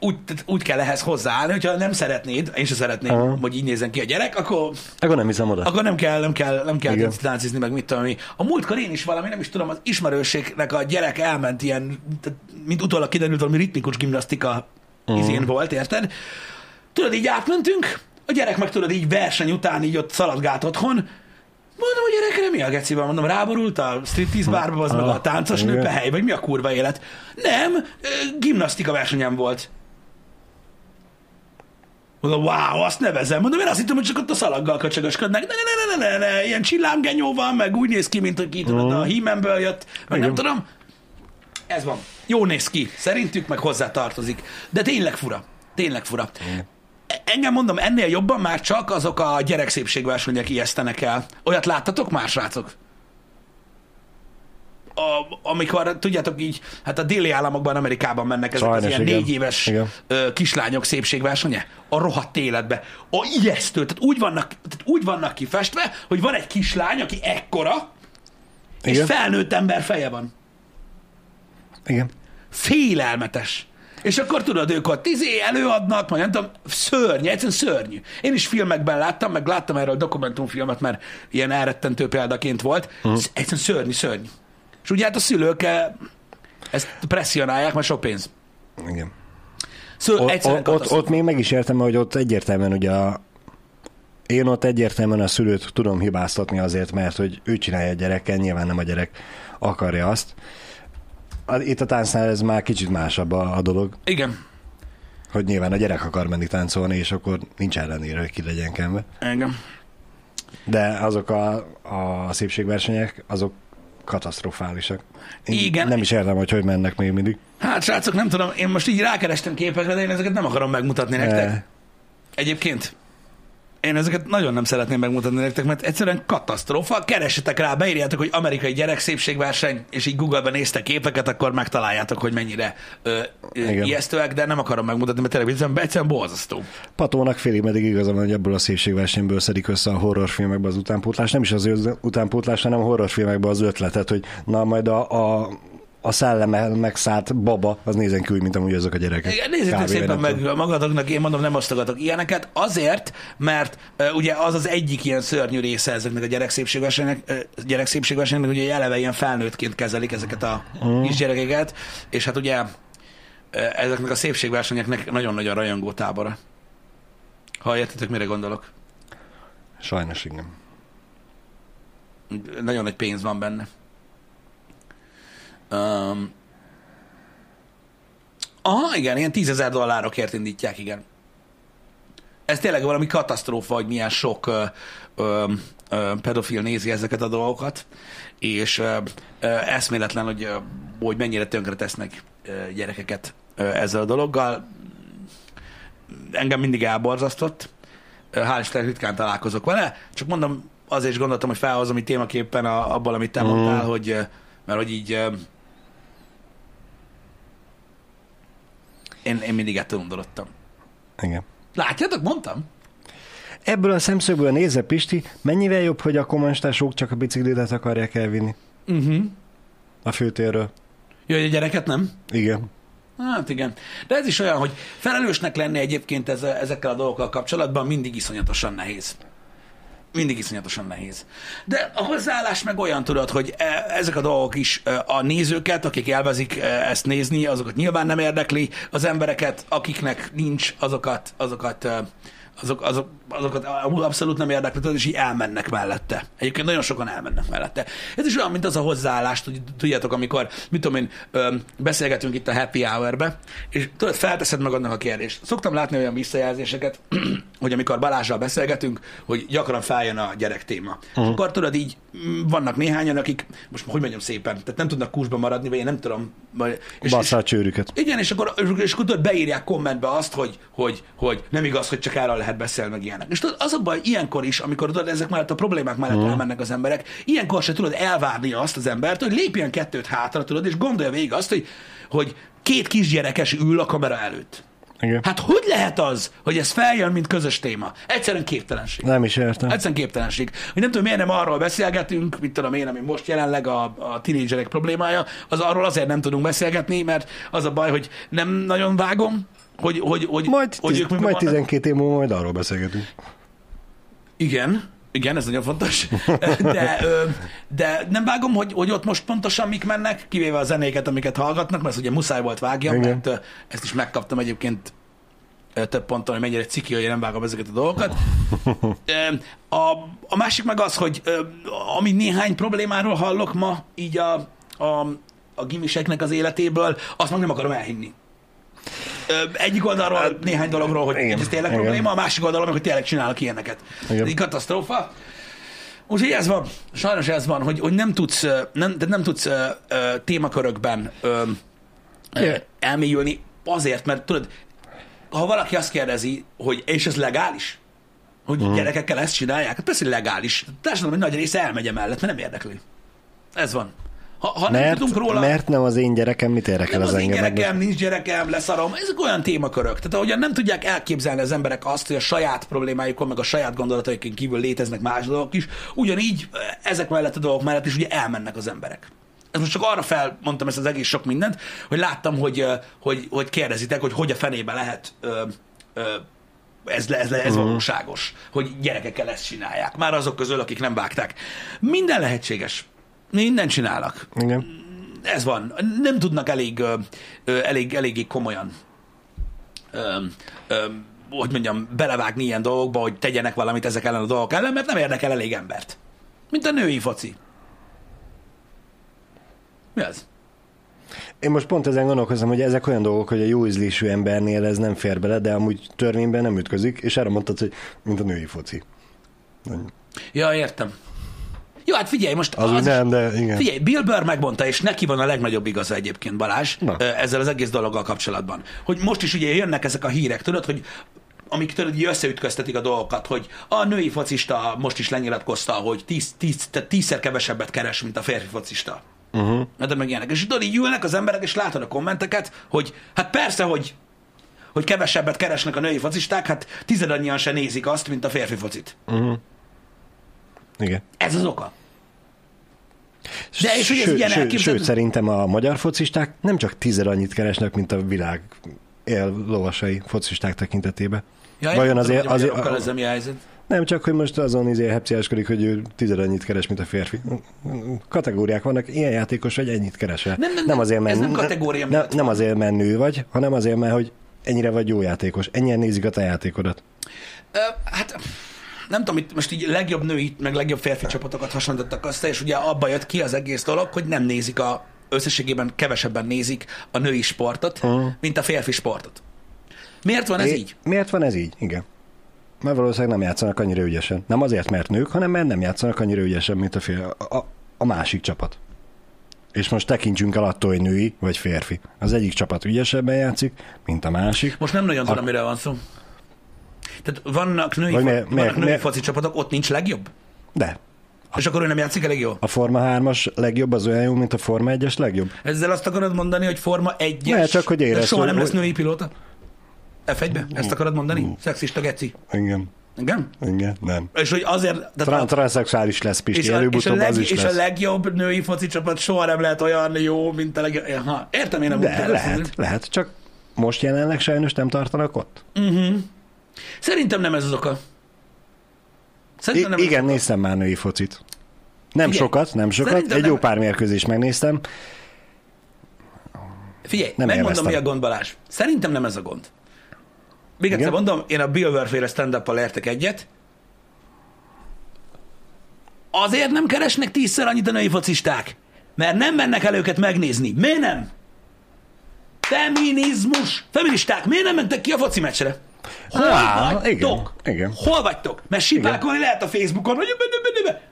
úgy, úgy kell ehhez hozzáállni, hogyha nem szeretnéd, én sem szeretném, aha. hogy így nézzen ki a gyerek, akkor... Akkor nem hiszem oda. Akkor nem kell, nem kell, nem kell táncizni, meg mit tudom, mi. A múltkor én is valami, nem is tudom, az ismerőségnek a gyerek elment ilyen, mint utólag kiderült, valami ritmikus gimnasztika uh-huh. izén volt, érted? Tudod, így átmentünk, a gyerek meg tudod, így verseny után így ott szaladgált otthon. Mondom, a gyerekre mi a geciben? Mondom, ráborult a striptease bárba, az ah, meg a táncos nő pehely, vagy mi a kurva élet? Nem, gimnasztika versenyen volt. Mondom, wow, azt nevezem. Mondom, én azt hittem, hogy csak ott a szalaggal kacsagaskodnak. Ne, ne, ne, ne, ne, ne, ilyen csillámgenyóval, meg úgy néz ki, mint aki tudod, a He-Man-ből jött, meg igen. nem tudom. Ez van. Jó néz ki. Szerintük meg hozzá tartozik. De tényleg fura. Tényleg fura. Igen. Engem mondom, ennél jobban már csak azok a gyerekszépségversenyek ijesztenek el. Olyat láttatok már, srácok? A, amikor, tudjátok így, hát a déli államokban, Amerikában mennek ezek sajnos, az ilyen igen. négy éves igen. kislányok szépségversenye. A rohadt életbe. A ijesztő. Tehát úgy vannak, tehát úgy vannak kifestve, hogy van egy kislány, aki ekkora, igen. és felnőtt ember feje van. Igen. Félelmetes. És akkor tudod, ők ott izé előadnak, majd nem tudom, szörnyű, egyszerűen szörnyű. Én is filmekben láttam, meg láttam erről dokumentumfilmet, mert ilyen elrettentő példaként volt. Uh-huh. Egyszerűen szörnyű, szörnyű. És ugye hát a szülők ezt presszionálják, mert sok pénz. Igen. Szóval o, egyszerűen o, ott, ott még meg is értem, hogy ott egyértelműen ugye a... Én ott egyértelműen a szülőt tudom hibáztatni azért, mert hogy ő csinálja a gyerekkel, nyilván nem a gyerek akarja azt. Itt a táncnál ez már kicsit másabb a, a dolog. Igen. Hogy nyilván a gyerek akar menni táncolni, és akkor nincs ellenére, hogy ki legyen kenve. Igen. De azok a, a szépségversenyek, azok katasztrofálisak. Én igen. Nem is értem, hogy hogy mennek még mindig. Hát srácok, nem tudom, én most így rákerestem képekre, de én ezeket nem akarom megmutatni nektek. E... Egyébként. Én ezeket nagyon nem szeretném megmutatni nektek, mert egyszerűen katasztrófa. Keressetek rá, beírjátok, hogy amerikai gyerek szépségverseny, és így Google-ben néztek képeket, akkor megtaláljátok, hogy mennyire ö, ijesztőek, de nem akarom megmutatni, mert tényleg egyszerűen borzasztó. Patónak félig meddig igazam, hogy ebből a szépségversenyből szedik össze a horrorfilmekbe az utánpótlás. Nem is az utánpótlás, hanem horrorfilmekbe az ötletet, hogy na majd a... a... a szelleme megszállt baba, az nézen ki úgy, mint amúgy azok a gyerekek. Igen, nézzétek szépen meg magatoknak, én mondom, nem osztogatok ilyeneket, azért, mert uh, ugye az az egyik ilyen szörnyű része ezeknek a gyerekszépségversenynek, uh, gyerekszépségversenynek, ugye eleve ilyen felnőttként kezelik ezeket a mm. kisgyerekeket, és hát ugye uh, ezeknek a szépségversenyeknek nagyon-nagyon rajongó tábora. Ha értitek, mire gondolok? Sajnos igen. Nagyon nagy pénz van benne. Um, aha, igen, ilyen tízezer dollárokért indítják, igen. Ez tényleg valami katasztrófa, hogy milyen sok ö, ö, ö, pedofil nézi ezeket a dolgokat, és ö, ö, eszméletlen, hogy, ö, hogy mennyire tönkre tesznek ö, gyerekeket ö, ezzel a dologgal. Engem mindig elborzasztott, hál' Isten ritkán találkozok vele, csak mondom, azért is gondoltam, hogy felhozom itt témaképpen a, abból, amit te mondtál, mm. hogy mert hogy így uh, én, én mindig ettől undorodtam. Igen. Látjátok, mondtam? Ebből a szemszögből nézve, Pisti, mennyivel jobb, hogy a kommunistások csak a biciklidet akarják elvinni? Uh-huh. A főtérről. Jöjj, a gyereket nem? Igen. Hát igen. De ez is olyan, hogy felelősnek lenni egyébként ez, ezekkel a dolgokkal kapcsolatban mindig iszonyatosan nehéz. Mindig iszonyatosan nehéz. De a hozzáállás meg olyan, tudod, hogy ezek a dolgok is a nézőket, akik élvezik ezt nézni, azokat nyilván nem érdekli, az embereket, akiknek nincs, azokat, azokat, azok, azok, azokat abszolút nem érdekli, és így elmennek mellette. Egyébként nagyon sokan elmennek mellette. Ez is olyan, mint az a hozzáállás, tudjátok, amikor, mit tudom én, beszélgetünk itt a happy hour-be, és tudod, felteszed meg annak a kérdést. Szoktam látni olyan visszajelzéseket, hogy amikor Balázsral beszélgetünk, hogy gyakran feljön a gyerek téma. Uh-huh. És akkor tudod, így vannak néhányan, akik, most hogy mondjam szépen, tehát nem tudnak kúsba maradni, vagy én nem tudom. Basszá a csőrüket. Igen, és akkor, és akkor tudod, beírják kommentbe azt, hogy, hogy, hogy nem igaz, hogy csak erről lehet beszélni, meg ilyenek. És tudod, az a baj ilyenkor is, amikor tudod, ezek mellett a problémák mellett uh-huh. elmennek az emberek, ilyenkor se tudod elvárni azt az embert, hogy lépjen kettőt hátra, tudod, és gondolja végig azt, hogy, hogy két kisgyerekes ül a kamera előtt. Igen. Hát hogy lehet az, hogy ez feljön, mint közös téma? Egyszerűen képtelenség. Nem is értem. Egyszerűen képtelenség. Hogy nem tudom, miért nem arról beszélgetünk, mit tudom én, ami most jelenleg a, a tínédzserek problémája, az arról azért nem tudunk beszélgetni, mert az a baj, hogy nem nagyon vágom, hogy... hogy, hogy majd hogy tiz, majd tizenkét év múlva majd arról beszélgetünk. Igen, igen, ez nagyon fontos. De, de nem vágom, hogy, hogy ott most pontosan mik mennek, kivéve a zenéket, amiket hallgatnak, mert ez ugye muszáj volt vágjam, igen. Mert ezt is megkaptam egyébként több ponton, hogy mennyire ciki, hogy nem vágom ezeket a dolgokat. A, a másik meg az, hogy ami néhány problémáról hallok ma így a, a, a gimiseknek az életéből, azt meg nem akarom elhinni. Egyik oldalról néhány dologról, hogy igen, ez tényleg igen. probléma, a másik oldalról meg, hogy tényleg csinálok ilyeneket. Egy katasztrófa. Úgyhogy ez van, sajnos ez van, hogy, hogy nem tudsz, nem, nem tudsz uh, uh, témakörökben uh, uh, elmélyülni azért, mert tudod, ha valaki azt kérdezi, hogy és ez legális, hogy uh-huh. gyerekekkel ezt csinálják, hát persze, hogy legális. Társadalom egy nagy része elmegy emellett, mert nem érdekli. Ez van. Ha, ha nem mert, tudunk róla, mert nem az én gyerekem, mit érdekel az engem? Nem az én gyerekem, nincs gyerekem, leszarom. Ezek olyan témakörök. Tehát ahogyan nem tudják elképzelni az emberek azt, hogy a saját problémájukon, meg a saját gondolataikon kívül léteznek más dolgok is, ugyanígy ezek mellett a dolgok mellett is ugye elmennek az emberek. Ez most csak arra felmondtam ezt az egész sok mindent, hogy láttam, hogy, hogy, hogy kérdezitek, hogy hogy a fenébe lehet... Ö, ö, Ez, le, ez, le, ez uh-huh. valóságos, hogy gyerekekkel ezt csinálják. Már azok közül, akik nem vágták. Minden lehetséges. Minden csinálnak. Igen. Ez van. Nem tudnak elég, elég, elég komolyan öm, öm, hogy mondjam, belevágni ilyen dolgokba, hogy tegyenek valamit ezek ellen a dolgok ellen, mert nem érdekel elég embert. Mint a női foci. Mi az? Én most pont ezen gondolkozom, hogy ezek olyan dolgok, hogy a jó ízlésű embernél ez nem fér bele, de amúgy törvényben nem ütközik, és erre mondtad, hogy mint a női foci. Ja, értem. Jó, hát figyelj, most az, az nem, de igen. Figyelj, Bill Burr megmondta, és neki van a legnagyobb igaza egyébként, Balázs, na, ezzel az egész dologgal kapcsolatban. Hogy most is ugye jönnek ezek a hírek, tudod, hogy amik tudod, összeütköztetik a dolgokat, hogy a női focista most is lenyilatkozta, hogy tíz, tíz, tehát tízszer kevesebbet keres, mint a férfi focista. Uh-huh. De meg ilyenek. És tudod, így ülnek az emberek, és látod a kommenteket, hogy hát persze, hogy, hogy kevesebbet keresnek a női focisták, hát tizedannyian se nézik azt, mint a férfi focit. Uh-huh. Igen. Ez az oka. De és sőt, sőt, elképzelhető... sőt, szerintem a magyar focisták nem csak tízer annyit keresnek, mint a világ éllovasai focisták tekintetében. Jaj, vajon nem azért, azért, azért, azért, mi helyzet? Nem csak, hogy most azon izé hepciáskodik, hogy ő tízer annyit keres, mint a férfi. Kategóriák vannak, ilyen játékos vagy, ennyit keresel. Nem, nem, nem azért, mert, ez nem kategória nem, nem azért, mert nő vagy, hanem azért, mert hogy ennyire vagy jó játékos. Ennyien nézik a te játékodat. Ö, hát... Nem tudom, itt most így legjobb női, meg legjobb férfi csapatokat hasonlítottak össze, és ugye abba jött ki az egész dolog, hogy nem nézik a, összességében kevesebben nézik a női sportot, mm. mint a férfi sportot. Miért van ez é, így? Miért van ez így? Igen. Mert valószínűleg nem játszanak annyira ügyesen. Nem azért, mert nők, hanem mert nem játszanak annyira ügyesen, mint a, fér, a, a, a másik csapat. És most tekintsünk el attól, hogy női vagy férfi. Az egyik csapat ügyesebben játszik, mint a másik. Most nem nagyon tudom, a... mire van szó. Tehát vannak női, fo- miért, vannak női foci csapatok, ott nincs legjobb? De. A, és akkor ő nem játszik elég jól? A Forma hármas legjobb az olyan jó, mint a Forma egyes legjobb. Ezzel azt akarod mondani, hogy Forma egyes? Ne, csak hogy érezd. Soha nem lesz női pilóta? F egybe? Ezt akarod mondani? Szexista geci? Igen. Igen? Igen, nem. És hogy azért... Transzexuális lesz, Pisti, előbb-utóbb az is lesz. És a legjobb női foci csapat soha nem lehet olyan jó, mint a legjobb... Ha, értem én nem. De lehet, lehet, csak most jelenleg sajnos nem tartanak ott. Mhm. Szerintem nem ez az oka. Szerintem nem I- igen, néztem már női focit. Nem Figyelj. sokat, nem sokat. Szerintem Egy nem... jó pár mérkőzést megnéztem. Figyelj, nem megmondom, mi a gond, Balázs. Szerintem nem ez a gond. Még egyszer mondom, én a Bilver-féle stand-up-pal értek egyet. Azért nem keresnek tízszer annyit a női focisták, mert nem mennek el őket megnézni. Miért nem? Feminizmus! Feministák, miért nem mentek ki a foci meccsre? Hol Há, vagytok? Igen, igen. Hol vagytok? Mert sipákolni lehet a Facebookon, hogy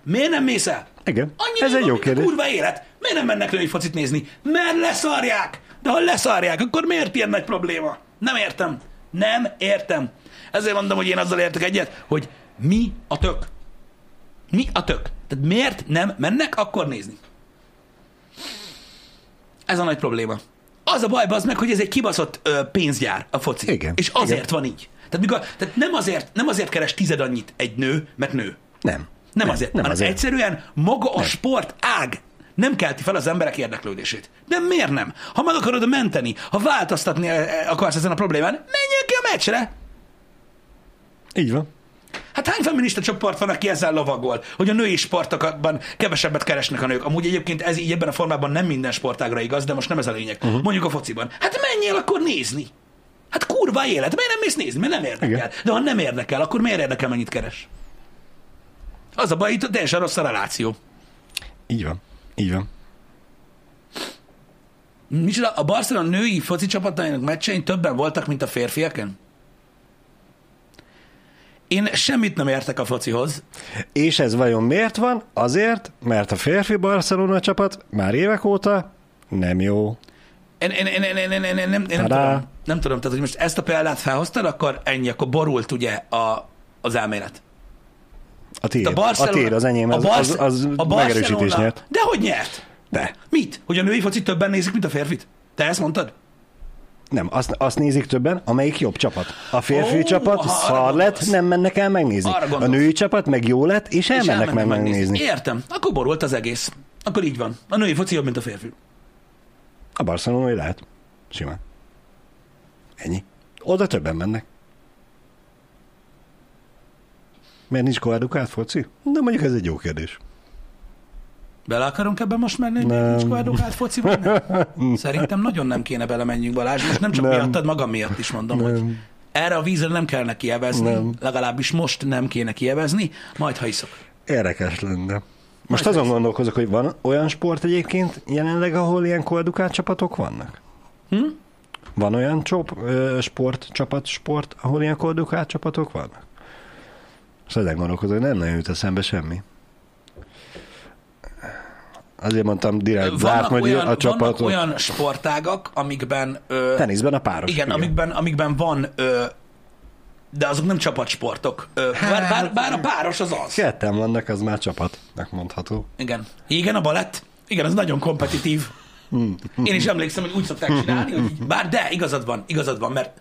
miért nem mész el? Igen. Annyira ez egy jó kérdés. Kurva élet. Miért nem mennek női focit nézni? Mert leszarják. De ha leszarják, akkor miért ilyen nagy probléma? Nem értem. Nem értem. Ezért mondom, hogy én azzal értek egyet, hogy mi a tök? Mi a tök? Tehát miért nem mennek akkor nézni? Ez a nagy probléma. Az a baj, az meg, hogy ez egy kibaszott ö, pénzgyár a foci. Igen, és azért igen. van így. Tehát, mikor, tehát nem, azért, nem azért keres tized annyit egy nő, mert nő. Nem. Nem azért. Nem, nem azért. Egyszerűen maga nem. a sport ág nem kelti fel az emberek érdeklődését. De miért nem? Ha meg akarod menteni, ha változtatni akarsz ezen a problémán, menjél ki a meccsre! Így van. Hát hány feminista csoport van, aki ezzel lovagol, hogy a női sportokban kevesebbet keresnek a nők. Amúgy egyébként ez így ebben a formában nem minden sportágra igaz, de most nem ez a lényeg. Uh-huh. Mondjuk a fociban. Hát menjél akkor nézni. Hát kurva élet, miért nem mész nézni? Mert nem érdekel. Igen. De ha nem érdekel, akkor miért érdekel, mennyit keres? Az a baj, itt teljesen rossz a reláció. Így van. Így van. Micsoda, a Barcelona női foci csapatainak meccsein többen voltak, mint a férfiaken? Én semmit nem értek a focihoz. És ez vajon miért van? Azért, mert a férfi Barcelona csapat már évek óta nem jó. Én, én, én, én, én, én, én, én nem, én nem tudom. Nem tudom, tehát hogy most ezt a példát felhoztad, akkor ennyi, akkor borult ugye a, az elmélet. A tiéd, a, Barcelona, a tiéd, az enyém, az, az, az a megerősítés nyert. De hogy nyert? De. Mit? Hogy a női focit többen nézik, mint a férfit? Te ezt mondtad? Nem, azt, azt nézik többen, amelyik jobb csapat. A férfi oh, csapat szar lett, nem mennek el megnézni. A női csapat meg jó lett, és elmennek, elmennek meg megnézni. megnézni. Értem, akkor borult az egész. Akkor így van. A női foci jobb, mint a férfi. A barcelonai lehet. Simán. Ennyi. Oda többen mennek. Mert nincs koedukált foci? De mondjuk ez egy jó kérdés. Bele akarunk ebben most menni, hogy nincs koedukált foci vagy nem? Szerintem nagyon nem kéne belemenjünk, Balázs. Most nem csak nem. miattad, magam miatt is mondom, nem. hogy erre a vízre nem kellene kievezni, nem. legalábbis most nem kéne kievezni, majd ha iszok. Érdekes lenne. Most majd azon gondolkozok, hogy van olyan sport egyébként jelenleg, ahol ilyen koedukált csapatok vannak? Hm? Van olyan csop, sport, csapat, sport, ahol ilyen koedukált csapatok vannak? Szóval gondolkozok, hogy nem nagyon jut eszembe semmi. Azért mondtam direkt zárt, hogy a csapatok... olyan sportágak, amikben... Ö, teniszben a páros. Igen, amikben, amikben van ö, De azok nem csapatsportok. Bár, bár, bár a páros az az. Ketten vannak, az már csapatnak mondható. Igen. Igen, a balett. Igen, az nagyon kompetitív. Én is emlékszem, hogy úgy szokták csinálni, hogy így, bár de, igazad van, igazad van, mert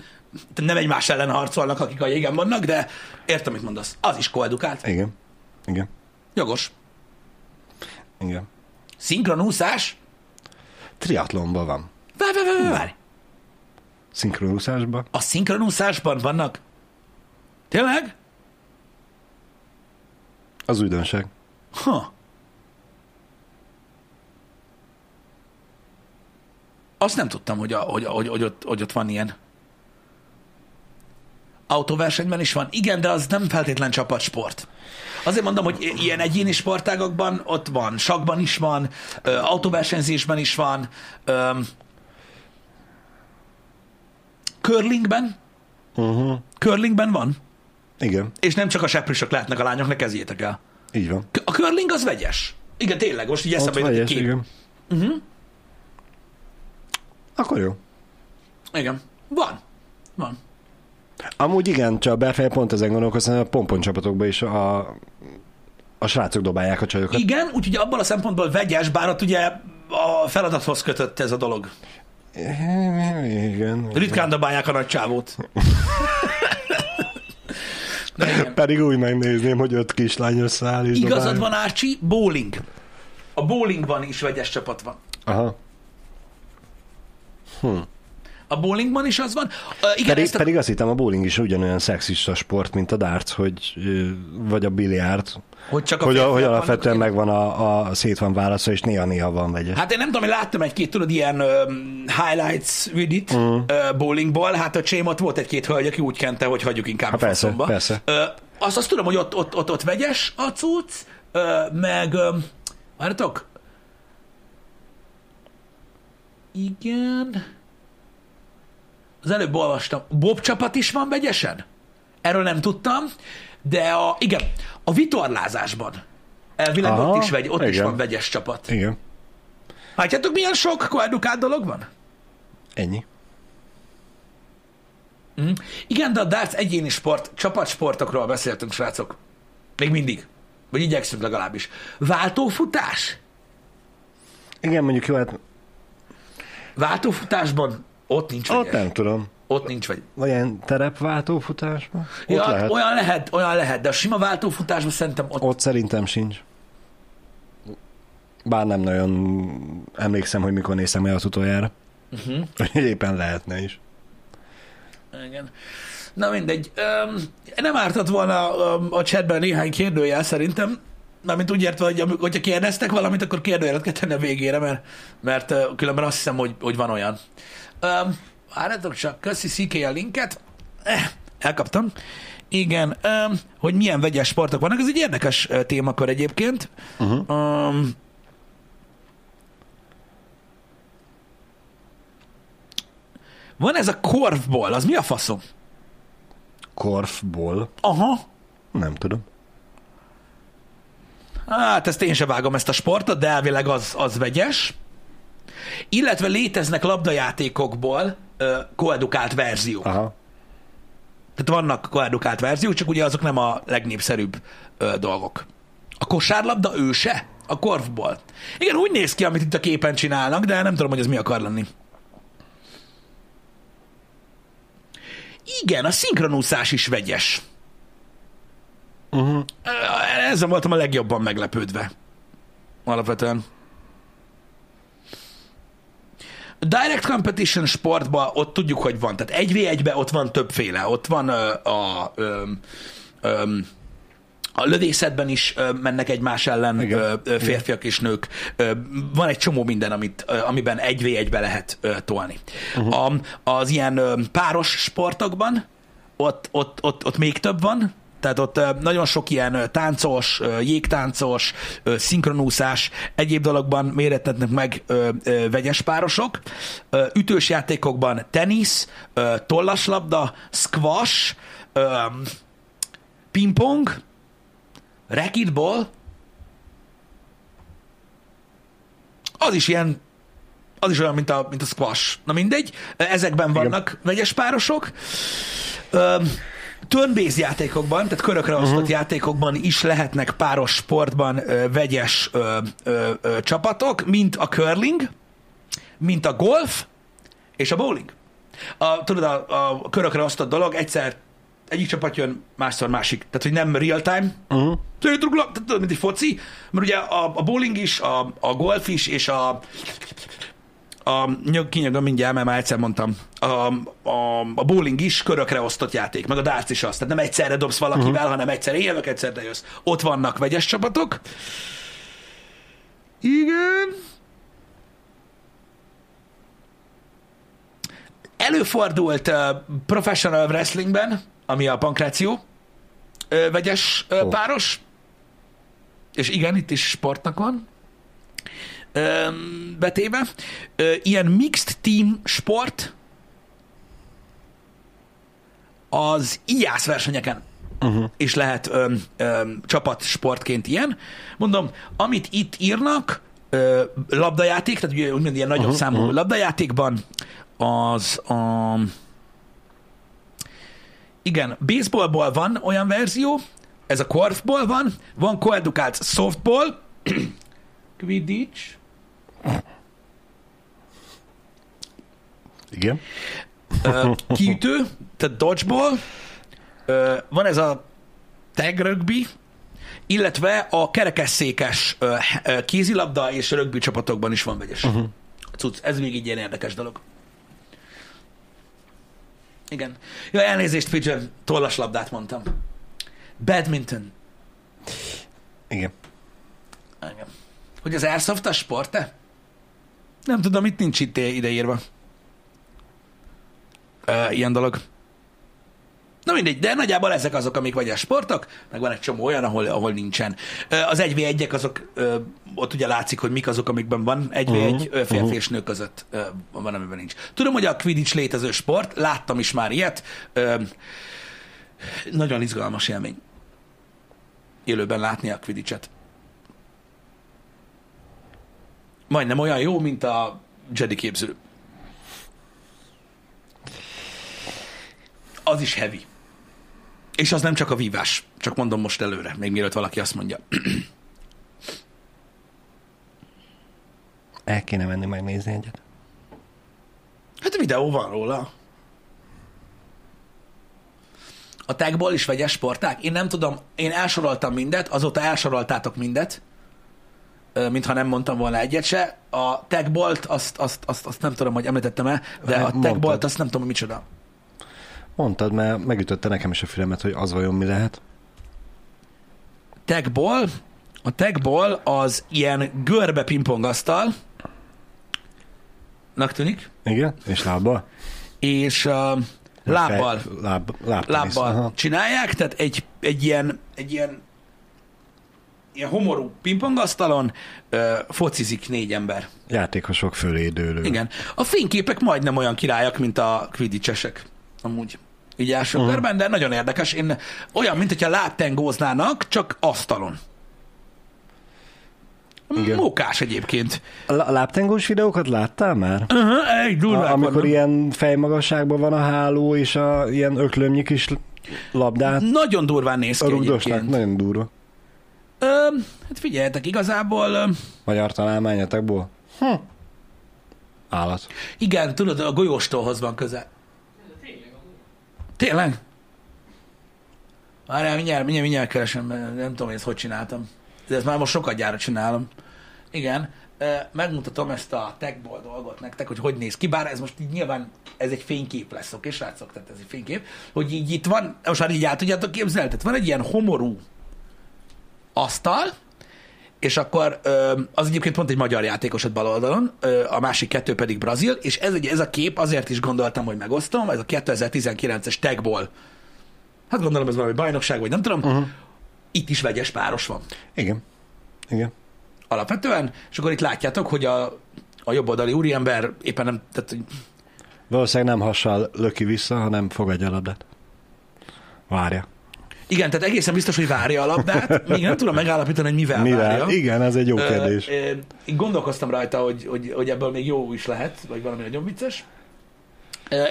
nem egymás ellen harcolnak, akik a jégen vannak, de értem, mit mondasz. Az is koedukált. Igen. Igen. Jogos. Igen. Szinkronúszás? Triatlonban van. Várj, várj, várj, várj. Szinkronúszásban? A szinkronúszásban vannak? Tényleg? Az újdonság. Ha. Azt nem tudtam, hogy, a, hogy, hogy, hogy, ott, hogy ott van ilyen. Autóversenyben is van. Igen, de az nem feltétlen csapatsport. Azért mondom, hogy ilyen egyéni sportágakban ott van. Sakkban is van, autóversenyzésben is van, curlingben. Uh-huh. Curlingben van? Igen. És nem csak a seprűsök látnak a lányok, ne kezdjétek el. Így van. A curling az vegyes. Igen, tényleg, most így eszembe jutott egy kép. Igen. Uh-huh. Akkor jó. Igen. Van. Van. Amúgy igen, csak befelé pont ezen gondolkoztam, a pompon csapatokban is a, a srácok dobálják a csajokat. Igen, úgyhogy abban a szempontból vegyes, bár ott ugye a feladathoz kötött ez a dolog. Igen. Ritkán dobálják a nagy csávót. Pedig úgy megnézném, hogy öt kislány összeáll és igazad dobálják. Van, Árcsi, bowling. A bowlingban is vegyes csapat van. Aha. Hm. A bowlingban is az van. Uh, igen, pedig, a... pedig azt hittem, a bowling is ugyanolyan szexista sport, mint a darts, hogy, vagy a biliárd. Hogy, csak a hogy, hogy alapvetően megvan a, a szét van válasza, és néha-néha van vegyes. Hát én nem tudom, hogy láttam egy-két, tudod, ilyen um, highlights with it mm. uh, bowlingból. Hát a csém ott volt egy-két hölgy, aki úgy kente, hogy hagyjuk inkább ha, persze, faszomba. Persze. Uh, azt, azt tudom, hogy ott, ott, ott, ott vegyes a cucc, uh, meg um, várjátok? Igen... Az előbb olvastam. Bob csapat is van vegyesen? Erről nem tudtam, de a, igen, a vitorlázásban elvileg aha, ott, is, vegy, ott is van vegyes csapat. Igen. Látjátok, milyen sok koedukált dolog van? Ennyi. Mm. Igen, de a darts egyéni sport, csapatsportokról beszéltünk, srácok. Még mindig. Vagy igyekszünk legalábbis. Váltófutás? Igen, mondjuk jó, hát... Váltófutásban... Ott nincs vegyes. Ott nem tudom. Ott nincs vegyes. Olyan terepváltófutásban? Ja, ott lehet. Olyan lehet, olyan lehet, de a sima váltófutásban szerintem ott... Ott szerintem sincs. Bár nem nagyon emlékszem, hogy mikor néztem el az utoljára. Uh-huh. Éppen lehetne is. Igen. Na mindegy. Öm, nem ártott volna a chatben néhány kérdőjel szerintem. Mármint úgy értve, hogy hogyha kérdeztek valamit, akkor kérdőjelet kell tenni a végére, mert, mert különben azt hiszem, hogy, hogy van olyan. Um, Várjátok csak, köszi Sziké a linket. Eh, elkaptam. Igen, um, hogy milyen vegyes sportok vannak, ez egy érdekes témakör egyébként. Uh-huh. Um, van ez a korfball, az mi a faszom? Korfball? Aha. Nem tudom. Hát ezt én sem vágom ezt a sportot, de elvileg az, az vegyes. Illetve léteznek labdajátékokból ö, koedukált verziók. Aha. Tehát vannak koedukált verziók, csak ugye azok nem a legnépszerűbb ö, dolgok. A kosárlabda őse? A korfból. Igen, úgy néz ki, amit itt a képen csinálnak, de nem tudom, hogy ez mi akar lenni. Igen, a szinkronúszás is vegyes. Uh-huh. Ezzel voltam a legjobban meglepődve. Alapvetően. Direct competition sportban ott tudjuk, hogy van. Tehát egy vé egyben ott van többféle. Ott van ö, a, ö, ö, a lövészetben is ö, mennek egymás ellen ö, ö, férfiak és nők. Ö, van egy csomó minden, amit, ö, amiben egy vé egybe lehet ö, tolni. Uh-huh. A, az ilyen ö, páros sportokban ott, ott, ott, ott még több van. Tehát ott nagyon sok ilyen táncos, jégtáncos, szinkronúszás, egyéb dologban mérettetnek meg vegyes párosok. Ütős játékokban tenisz, tollaslabda, squash, pingpong, racquetball. Az is ilyen, az is olyan, mint a, mint a squash. Na mindegy, ezekben vannak igen. Vegyes párosok. Turn-based játékokban, tehát körökre osztott uh-huh. játékokban is lehetnek páros sportban ö, vegyes ö, ö, ö, csapatok, mint a curling, mint a golf és a bowling. A, tudod, a, a körökre osztott dolog egyszer egyik csapat jön, másszor másik. Tehát, hogy nem real time. Uh-huh. Tudod, mint egy foci, mert ugye a, a bowling is, a, a golf is, és a... A, kinyagom mindjárt, mert már egyszer mondtam, a, a, a bowling is körökre osztott játék, meg a darts is azt. Tehát nem egyszerre dobsz valakivel, uh-huh. hanem egyszer éjjelök, egyszer de jössz. Ott vannak vegyes csapatok. Igen. Előfordult uh, professional wrestlingben, ami a pankráció, uh, vegyes uh, oh. páros. És igen, itt is sportnak van betéve. Ilyen mixed team sport az ijász versenyeken uh-huh. is lehet öm, öm, csapatsportként ilyen. Mondom, amit itt írnak, ö, labdajáték, tehát ugye úgymond ilyen nagyobb uh-huh. számú uh-huh. labdajátékban az a... Igen, baseballból van olyan verzió, ez a korfból van, van koedukált softball, Quidditch. Igen. Kiütő, tehát dodgeball, van ez a tag rugby, illetve a kerekesszékes kézilabda és rögbi csapatokban is van vegyes. Uh-huh. Cucc, ez még így ilyen érdekes dolog. Igen. Jó, elnézést, Fidger, tollaslabdát mondtam. Badminton. Igen. Igen. Hogy az airsoft a sport-e? Nem tudom, itt nincs itt ideírva. Ö, ilyen dolog. Na mindegy, de nagyjából ezek azok, amik vagy a sportok, meg van egy csomó olyan, ahol, ahol nincsen. Ö, az egy vé egyek azok, ö, ott ugye látszik, hogy mik azok, amikben van. egy vé egy uh-huh. férfi és nő között ö, van, amiben nincs. Tudom, hogy a Quidditch létező sport, láttam is már ilyet. Ö, nagyon izgalmas élmény. Élőben látni a Quidditchet. Majdnem olyan jó, mint a Jedi képző. Az is heavy. És az nem csak a vívás. Csak mondom most előre, még mielőtt valaki azt mondja. El kéne menni megnézni egyet. Hát a videó van róla. A tagból is vegyes sporták? Én nem tudom, én elsoroltam mindet, azóta elsoroltátok mindet. Mintha nem mondtam volna egyet se. A tagbolt, azt, azt, azt, azt nem tudom, hogy említettem-e, de a tagbolt, azt nem tudom, hogy micsoda. Mondtad, mert megütötte nekem is a fülemet, hogy az vajon mi lehet. Tagból, a tagból az ilyen görbe pingpongasztalnak tűnik. Igen, és lábbal. És uh, lábbal. Fej, láb, láb, lábbal csinálják, tehát egy, egy ilyen... Egy ilyen ilyen homorú pingpongasztalon ö, focizik négy ember. Játékosok fölé dőlő. Igen. A fényképek majdnem olyan királyak, mint a quidditchesek. Amúgy. Így első uh-huh. körben, de nagyon érdekes. Én olyan, mint hogyha lábtengóznának, csak asztalon. Igen. Mókás egyébként. A lábtengós videókat láttál már? Uh-huh, egy durvább. Amikor van, ilyen fejmagasságban van a háló, és a ilyen öklömnyi kis labdát. Nagyon durván néz ki egyébként. Nagyon durva. Ö, hát figyeljetek, igazából... Ö... Magyar találmányatakból? Hm. Állat. Igen, tudod, a golyóstóhoz van közel. Tényleg? Tényleg? Várjál, mindjárt, mindjárt, mindjárt keresem, mert nem tudom, hogy ezt hogy csináltam. De ezt már most sokat gyára csinálom. Igen, ö, megmutatom ezt a tagból dolgot nektek, hogy hogy néz ki, bár ez most így nyilván, ez egy fénykép lesz, oké, srácok, tehát ez egy fénykép, hogy így itt van, most már így át tudjátok képzelni, tehát van egy ilyen homorú asztal, és akkor az egyébként pont egy magyar játékosod bal oldalon, a másik kettő pedig brazil, és ez, ez a kép, azért is gondoltam, hogy megosztom, ez a kétezer-tizenkilences tagból. Hát gondolom, ez valami bajnokság, vagy nem tudom. Uh-huh. Itt is vegyes páros van. Igen. Igen. Alapvetően, és akkor itt látjátok, hogy a, a jobb oldali úriember éppen nem... Tehát, valószínűleg nem hassal löki vissza, hanem fogadja a labdát. Várja. Igen, tehát egészen biztos, hogy várja a labdát. Még nem tudom megállapítani, hogy mivel, mivel? várja. Igen, ez egy jó kérdés. Én gondolkoztam rajta, hogy, hogy, hogy ebből még jó is lehet, vagy valami nagyon vicces.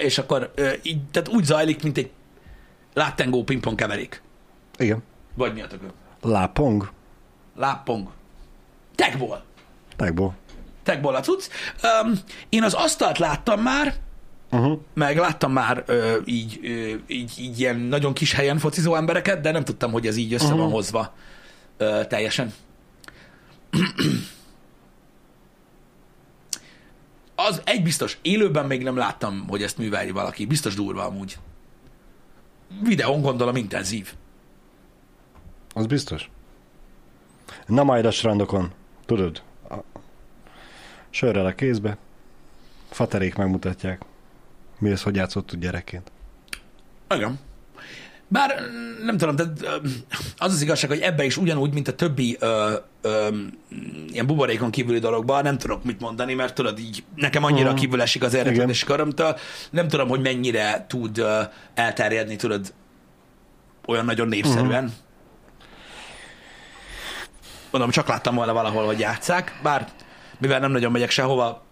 És akkor így, tehát úgy zajlik, mint egy láttengó pingpong keverék. Igen. Vagy mi a tököm? Lápong. Lápong. Tekból. Tekból. Tekból a cucc. Um, én az asztalt láttam már, uh-huh. meg láttam már ö, így, ö, így, így ilyen nagyon kis helyen focizó embereket, de nem tudtam, hogy ez így össze uh-huh. van hozva ö, teljesen. Az egy biztos, élőben még nem láttam, hogy ezt művelje valaki. Biztos durva amúgy. Videón gondolom intenzív. Az biztos. Na majd a strandokon, tudod, a... sörrel a kézbe, faterék megmutatják, mi az, hogy játszott gyerekként. Igen. Bár nem tudom, de az az igazság, hogy ebbe is ugyanúgy, mint a többi ö, ö, ilyen buborékon kívüli dologban nem tudok mit mondani, mert tudod így nekem annyira uh-huh. kívül esik az érdeklődési körömtől, nem tudom, hogy mennyire tud ö, elterjedni, tudod, olyan nagyon népszerűen. Uh-huh. Mondom, csak láttam volna valahol, hogy játsszák, bár mivel nem nagyon megyek sehova,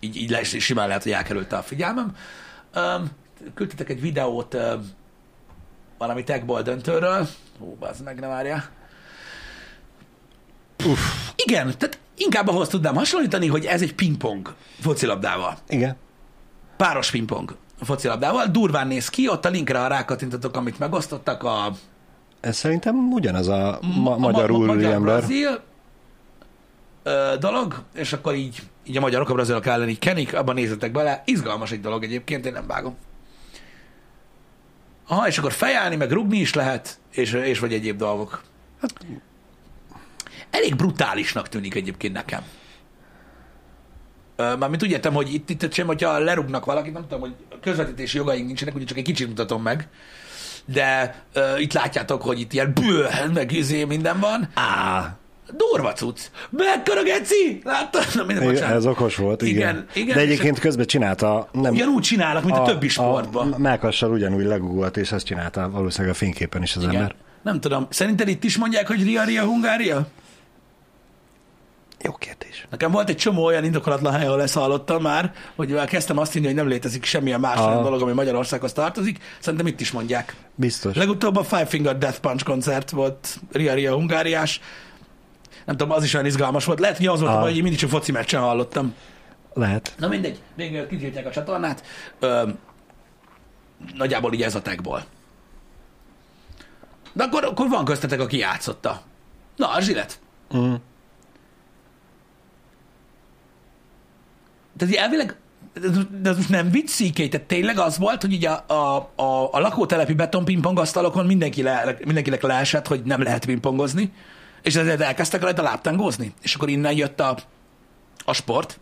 így, így le, simán lehet, hogy elkerülte a figyelmem. Um, Küldtetek egy videót uh, valami techball döntőről. Ó, bazd meg, ne várjál. Uff. Igen, tehát inkább ahhoz tudnám hasonlítani, hogy ez egy pingpong focilabdával. Igen. Páros pingpong focilabdával. Durván néz ki, ott a linkre rákattintatok, amit megosztottak a... Ez szerintem ugyanaz a ma- magyarul magyar ember. Brazil dolog, és akkor így, így a magyarok a brazilok ellen így kenik, abban nézzetek bele. Izgalmas egy dolog egyébként, én nem vágom. Aha, és akkor fejállni, meg rugni is lehet, és, és vagy egyéb dolgok. Hát, elég brutálisnak tűnik egyébként nekem. Mármint úgy értem, hogy itt, itt sem, hogyha lerugnak valakit, nem tudom, hogy közvetítési jogaink nincsenek, úgyhogy csak egy kicsit mutatom meg. De uh, itt látjátok, hogy itt ilyen bő, meg izé minden van. Á, durva cucc. Mekkora geci? Láttad? Na, minden, igen, ez okos volt, igen. igen, igen de egyébként közben csinálta... Nem, ugyanúgy csinálnak, mint a, a többi sportban. A melkassal ugyanúgy legugolt, és ezt csinálta valószínűleg a fényképen is az igen. ember. Nem tudom. Szerinted itt is mondják, hogy Ria Ria Hungária? Jó kérdés. Nekem volt egy csomó olyan indokolatlan hely, ahol ezt hallottam már, hogy már kezdtem azt hinni, hogy nem létezik semmilyen más a... dolog, ami Magyarországhoz tartozik. Szerintem itt is mondják. Biztos. Legutóbb a Five Finger Death Punch koncert volt, Ria Ria Hungáriás. Nem tudom, az is olyan izgalmas volt. Lehet, hogy az volt a baj, hogy én mindig csak foci meccsen hallottam. Lehet. Na mindegy, még kitiltják a csatornát. Ö, nagyjából így ez a techból. De akkor, akkor van köztetek, aki játszotta. Na, a zsilet. Mm. Tehát elvileg, de most nem vicc szíkei, tehát tényleg az volt, hogy így a, a, a, a lakótelepi betonpingpongasztalokon mindenki le, mindenkinek leesett, hogy nem lehet pingpongozni, és ezért elkezdtek rajta láptángózni. És akkor innen jött a, a sport.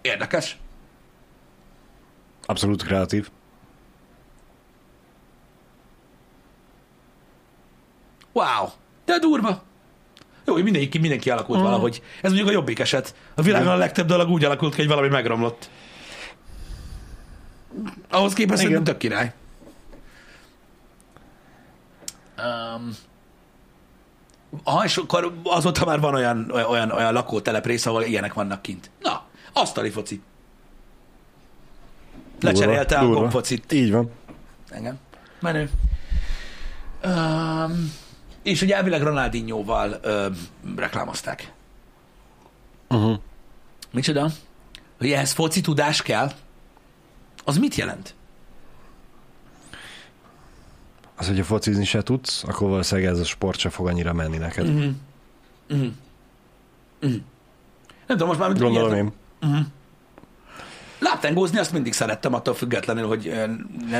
Érdekes. Abszolút kreatív. Wow, de durva. Jó, hogy mindenki, mindenki alakult mm. valahogy. Ez mondjuk a jobbik eset. A világon a legtöbb dolog úgy alakult ki, hogy valami megromlott. Ahhoz képest szerintem tök király. Um, aha, és akkor azóta már van olyan, olyan, olyan lakótelep rész, ahol ilyenek vannak kint. Na, asztali foci. Lecserélte a gombfocit. Így van. Engem. Menő. Um, És ugye elvileg Ronaldinho-val ö, reklámozták. Uh-huh. Micsoda? Hogy ehhez foci tudás kell? Az mit jelent? Az, hogyha focizni se tudsz, akkor valószínűleg ez a sport se fog annyira menni neked. Uh-huh. Uh-huh. Uh-huh. Nem tudom, most már... Gondolom én. Uh-huh. Láptángózni azt mindig szerettem, attól függetlenül, hogy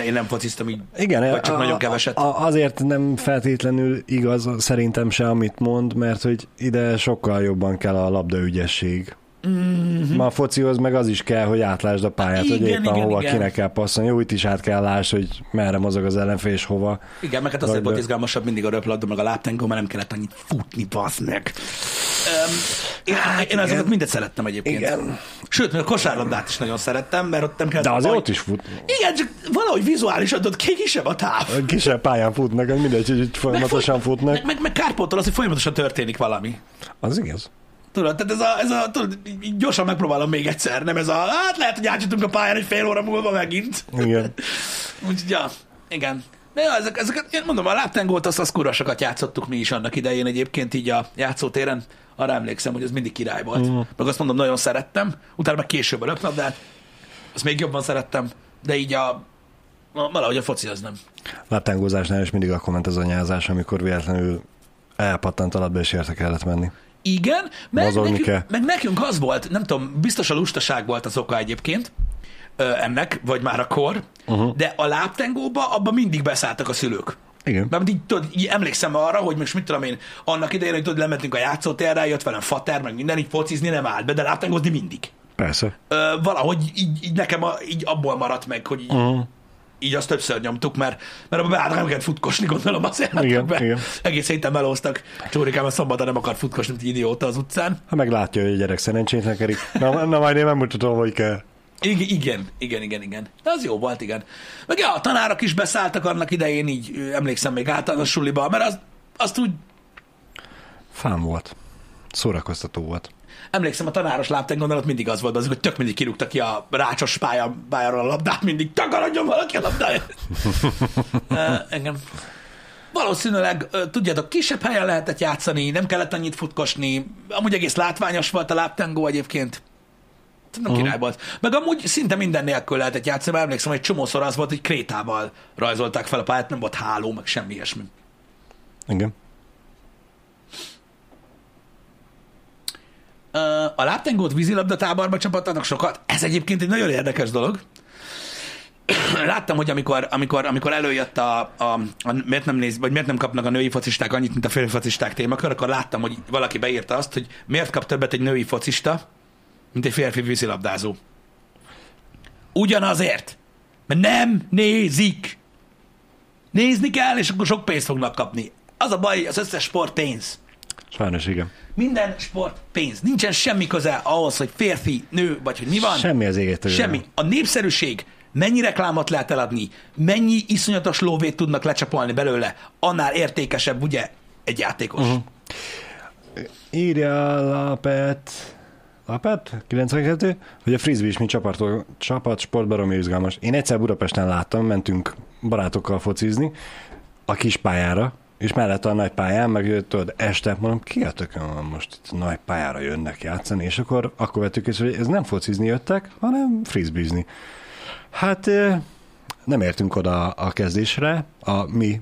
én nem fociztam így, igen, vagy csak a, nagyon keveset. A, azért nem feltétlenül igaz szerintem se, amit mond, mert hogy ide sokkal jobban kell a labdaügyesség. Mm-hmm. Ma a focihoz meg az is kell, hogy átlásd a pályát, igen, hogy éppen igen, hova igen. kinek kell passzolni. Úgy is át kell láss, hogy merre mozog az ellenfél és hova. Igen, meg hát azért volt izgalmasabb mindig a röplabda, meg a láptángó, mert nem kellett annyit futni, baszd meg. Um, én, hát, én azokat mindet szerettem egyébként. Igen. Sőt, mert a kosárlabdát is nagyon szerettem, mert ott nem kellett... De azért ott is fut. Igen, csak valahogy vizuálisan ott kisebb a táv. Kisebb pályán futnak, mindegy, hogy folyamatosan meg, futnak. Meg, meg, meg kárpótol az, hogy folyamatosan történik valami. Az igaz. Tudod, tehát ez a, ez a tudod, gyorsan megpróbálom még egyszer, nem ez a, hát lehet, hogy átjutunk a pályán egy fél óra múlva megint. Igen. Úgyhogy, ja, igen. De ja, ezek, ezeket, én mondom, a láptengót azt, azt kurva sokat játszottuk mi is annak idején egyébként így a játszótéren. Arra emlékszem, hogy ez mindig király volt. Mm. Meg azt mondom, nagyon szerettem. Utána meg később a löpnabdát. Azt még jobban szerettem, de így a, a valahogy a foci az nem. Láptángózásnál is mindig akkor ment az anyázás, amikor véletlenül elpattant alapba és érte kellett menni. Igen, meg, nekünk, meg nekünk az volt, nem tudom, biztos a lustaság volt az oka egyébként ennek, vagy már akkor, uh-huh. de a láptengóba abban mindig beszálltak a szülők. Igen. Mert így, tudod, így emlékszem arra, hogy most mit tudom én, annak idején, hogy tudod, lementünk a játszótérre, jött velem fater, meg minden, így focizni nem állt be, de láptengozni mindig. Persze. Ö, valahogy így, így nekem a, így abból maradt meg, hogy így, uh-huh. így azt többször nyomtuk, mert, mert abban beálltak, nem kellett futkosni, gondolom, azt igen, be. Igen. Egész héten elhoztak, Csórikám a szombaton nem akar futkosni, mint idióta az utcán. Ha meg látja, hogy a gyerek szerencsétlen kerik. Na, na majd én megmutatom, hogy kell. Igen, igen, igen, igen. De az jó volt, igen. Meg ja, a tanárok is beszálltak annak idején, így emlékszem még általános suliba, mert az, azt úgy... Fán volt. Szórakoztató volt. Emlékszem, a tanáros láptengondolat mindig az volt, az, hogy tök mindig kirúgta ki a rácsos pálya, pályáról a labdát, mindig takarodjon valaki a labdáját. uh, engem. Valószínűleg, uh, tudjátok, kisebb helyen lehetett játszani, nem kellett annyit futkosni, amúgy egész látványos volt a láptengó egyébként. Nem király uh-huh. volt. Meg amúgy szinte minden nélkül lehetett játszani, mert emlékszem, hogy csomószor az volt, hogy krétával rajzolták fel a pályát, nem volt háló, meg semmi ilyesmi. Igen. A láptengót vízilabdatában csapatának sokat. Ez egyébként egy nagyon érdekes dolog. Láttam, hogy amikor, amikor, amikor előjött a, a, a miért nem néz, vagy miért nem kapnak a női focisták annyit, mint a férfi focisták témakör, akkor láttam, hogy valaki beírta azt, hogy miért kap többet egy női focista, mint egy férfi vízilabdázó. Ugyanazért, mert nem nézik. Nézni kell, és akkor sok pénzt fognak kapni. Az a baj, az összes sport pénz. Sajnos, igen. Minden sport pénz. Nincsen semmi köze ahhoz, hogy férfi, nő, vagy hogy mi van. Semmi az égető. Semmi. A népszerűség, mennyi reklámot lehet eladni, mennyi iszonyatos lóvét tudnak lecsapolni belőle, annál értékesebb, ugye, egy játékos. Uh-huh. Írja Lapet... Lapát, kilencvenkettő, hogy a frisbee is mi csapatsport baromi izgalmas. Én egyszer Budapesten láttam, mentünk barátokkal focizni a kis pályára, és mellette a nagy pályán, meg tudod, este mondom, ki a tökön van most itt nagy pályára jönnek játszani, és akkor, akkor vettük észre, hogy ez nem focizni jöttek, hanem frisbeezni. Hát nem értünk oda a kezdésre, a mi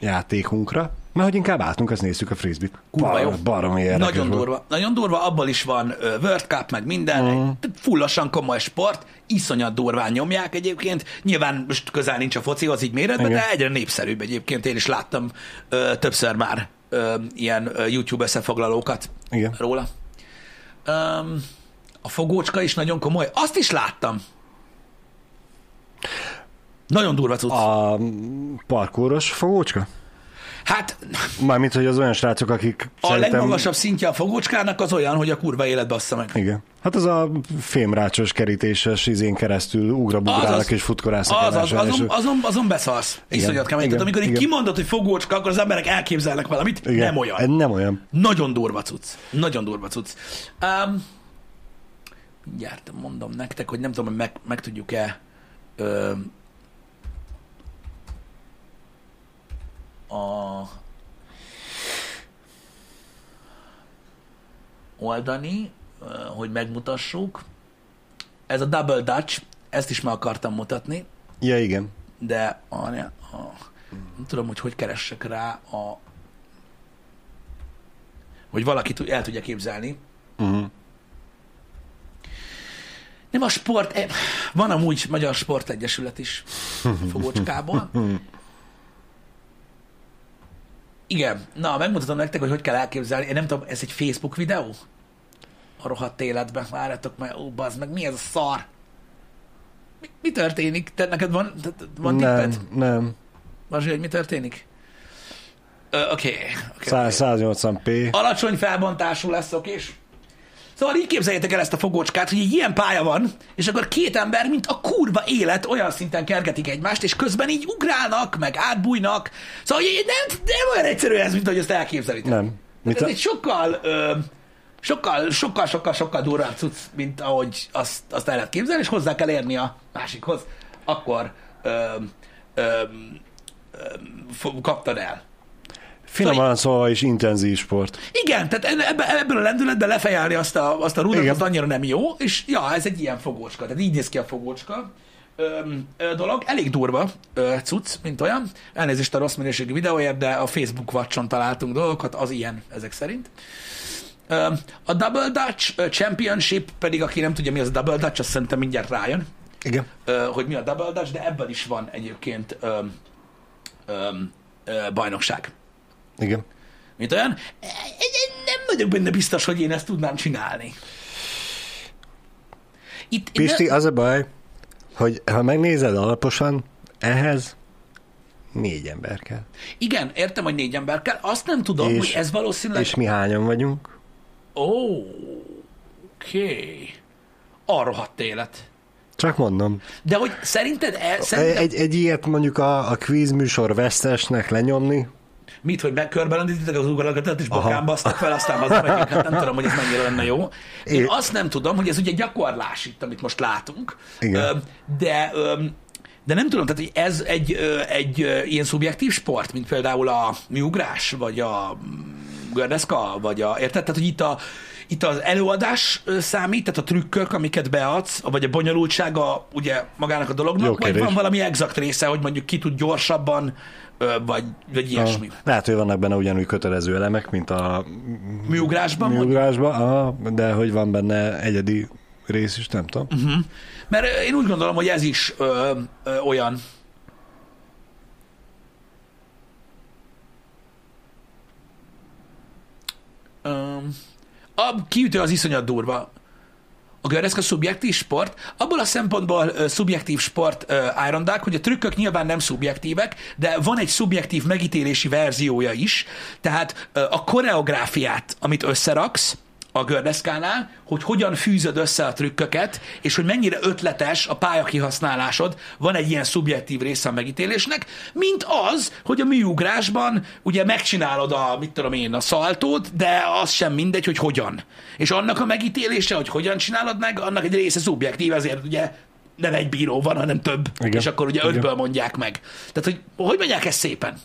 játékunkra, mert hogy inkább álltunk, azt nézzük a frisbee-t. Kurva jó. Baromi érdekes nagyon volt. Durva. Nagyon durva, abban is van World Cup, meg minden. Mm. Fullosan komoly sport, iszonyat durván nyomják egyébként. Nyilván most közel nincs a focihoz így méretben, igen. De egyre népszerűbb egyébként. Én is láttam ö, többször már ö, ilyen ö, YouTube összefoglalókat igen. róla. Um, a fogócska is nagyon komoly. Azt is láttam. Nagyon durva cucc. A parkouros fogócska? Hát... Mármint, hogy az olyan srácok, akik a szerintem... legmagasabb szintje a fogócskának az olyan, hogy a kurva élet bassza meg. Igen. Hát az a fémrácsos kerítéses izén keresztül ugrabugrálnak és futkorásznak. Azaz, azon, azon, azon, azon beszarsz. Iszonyat kemény. Tehát amikor így kimondod, hogy fogócska, akkor az emberek elképzelnek valamit. Igen. Nem olyan. Nem olyan. Nagyon durva cucc. Nagyon durva cucc. Um, mindjárt mondom nektek, hogy nem tudom, hogy meg, meg tudjuk-e... Um, A oldani, hogy megmutassuk. Ez a Double Dutch, ezt is meg akartam mutatni. Ja, igen. De a, a, nem tudom, hogy hogy keressek rá, a, hogy valaki el tudja képzelni. Uh-huh. Nem a sport, van amúgy Magyar Sportegyesület is fogócskából. Igen. Na, megmutatom nektek, hogy hogy kell elképzelni. Én nem tudom, ez egy Facebook videó? A rohadt életben. Várjátok már, ó, bazd meg, mi ez a szar? Mi, mi történik? Te neked van, te, van tipped? Nem, nem. Mazsi, hogy mi történik? Oké. Okay, okay, okay. száznyolcvan pé. Alacsony felbontású lesz, oké? És... Szóval így képzeljétek el ezt a fogócskát, hogy egy ilyen pálya van, és akkor két ember, mint a kurva élet, olyan szinten kergetik egymást, és közben így ugrálnak, meg átbújnak. Szóval nem, nem olyan egyszerű ez, mint ahogy ezt elképzelitek. Nem. Ez a... egy sokkal ö, Sokkal, sokkal, sokkal, sokkal durvább cucc, mint ahogy azt, azt el lehet képzelni, és hozzá kell érni a másikhoz. Akkor öm, öm, öm, kaptad el. Finoman szóval is intenzív sport. Igen, tehát ebből a lendületben lefejálni azt a, azt a rudat, az annyira nem jó, és ja, ez egy ilyen fogócska, tehát így néz ki a fogócska öm, dolog. Elég durva ö, cucc, mint olyan. Elnézést a rossz minőségű videóért, de a Facebook Watch-on találtunk dolgokat, az ilyen ezek szerint. A Double Dutch Championship pedig, aki nem tudja, mi az a Double Dutch, azt szerintem mindjárt rájön, igen, hogy mi a Double Dutch, de ebből is van egyébként öm, öm, öm, bajnokság. Igen. Mint olyan? Nem vagyok benne biztos, hogy én ezt tudnám csinálni. Itt, Pisti, de... az a baj, hogy ha megnézed alaposan, ehhez négy ember kell. Igen, értem, hogy négy ember kell. Azt nem tudom, és, hogy ez valószínűleg... És mi hányan vagyunk? Ó, oké. A rohadt élet. Csak mondom. De hogy szerinted... E, szerinted... Egy, egy ilyet mondjuk a, a quiz műsor vesztesnek lenyomni. Mit, hogy megkörbelendítettek az ugalakat, és bokámba aztak fel, aztán hazamegyünk. Hát nem tudom, hogy ez mennyire lenne jó. Én azt nem tudom, hogy ez ugye gyakorlás itt, amit most látunk. Igen. De... De nem tudom, tehát ez egy, egy ilyen szubjektív sport, mint például a miugrás, vagy a gördeszka, vagy a, érted? Tehát, hogy itt, a, itt az előadás számít, tehát a trükkök, amiket beadsz, vagy a bonyolultsága ugye magának a dolognak, vagy van valami exakt része, hogy mondjuk ki tud gyorsabban, vagy, vagy ilyesmi. A, lehet, hogy vannak benne ugyanúgy kötelező elemek, mint a miugrásban, miugrásban aha, de hogy van benne egyedi rész is, nem tudom. Uh-huh. Mert én úgy gondolom, hogy ez is ö, ö, olyan. Ö, a kiütő az iszonyat durva. A gördeszka szubjektív sport. Abból a szempontból ö, szubjektív sport ö, Irondák, hogy a trükkök nyilván nem szubjektívek, de van egy szubjektív megítélési verziója is. Tehát ö, a koreográfiát, amit összeraksz, a gördeszkánál, hogy hogyan fűzöd össze a trükköket, és hogy mennyire ötletes a pályakihasználásod, van egy ilyen szubjektív része a megítélésnek, mint az, hogy a műugrásban ugye megcsinálod a, mit tudom én, a szaltót, de az sem mindegy, hogy hogyan. És annak a megítélése, hogy hogyan csinálod meg, annak egy része szubjektív, ezért ugye nem egy bíró van, hanem több, igen, és akkor ugye igen, ötből mondják meg. Tehát, hogy hogy mondják ezt szépen?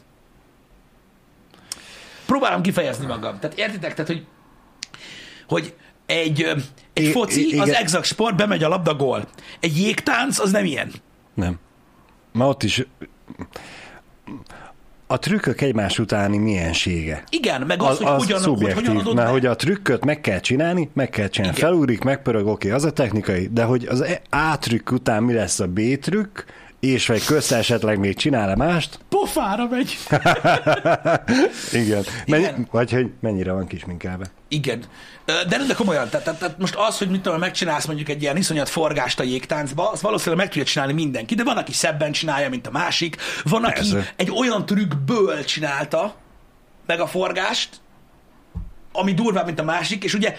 Próbálom kifejezni magam. Tehát értitek, tehát, hogy hogy egy, egy I- foci, I- az exakt sport, bemegy a labda, gól. Egy jégtánc, az nem ilyen. Nem. Ma ott is a trükkök egymás utáni miensége. Igen, meg az, az hogy hogyan, szubjektív, hogy hogyan mert hogy a trükköt meg kell csinálni, meg kell csinálni. Igen. Felúrik, megpörög, oké, az a technikai, de hogy az A trükk után mi lesz a B trükk, és vagy közt esetleg még csinál-e mást? Pofára megy! Igen. Mennyi, igen. Vagy hogy mennyire van kisminkába. Igen. De, de komolyan, tehát, tehát most az, hogy mit tudom, megcsinálsz mondjuk egy ilyen iszonyat forgást a jégtáncba, az valószínűleg meg tudja csinálni mindenki, de van, aki szebben csinálja, mint a másik, van, aki persze egy olyan trükkből csinálta meg a forgást, ami durvább, mint a másik, és ugye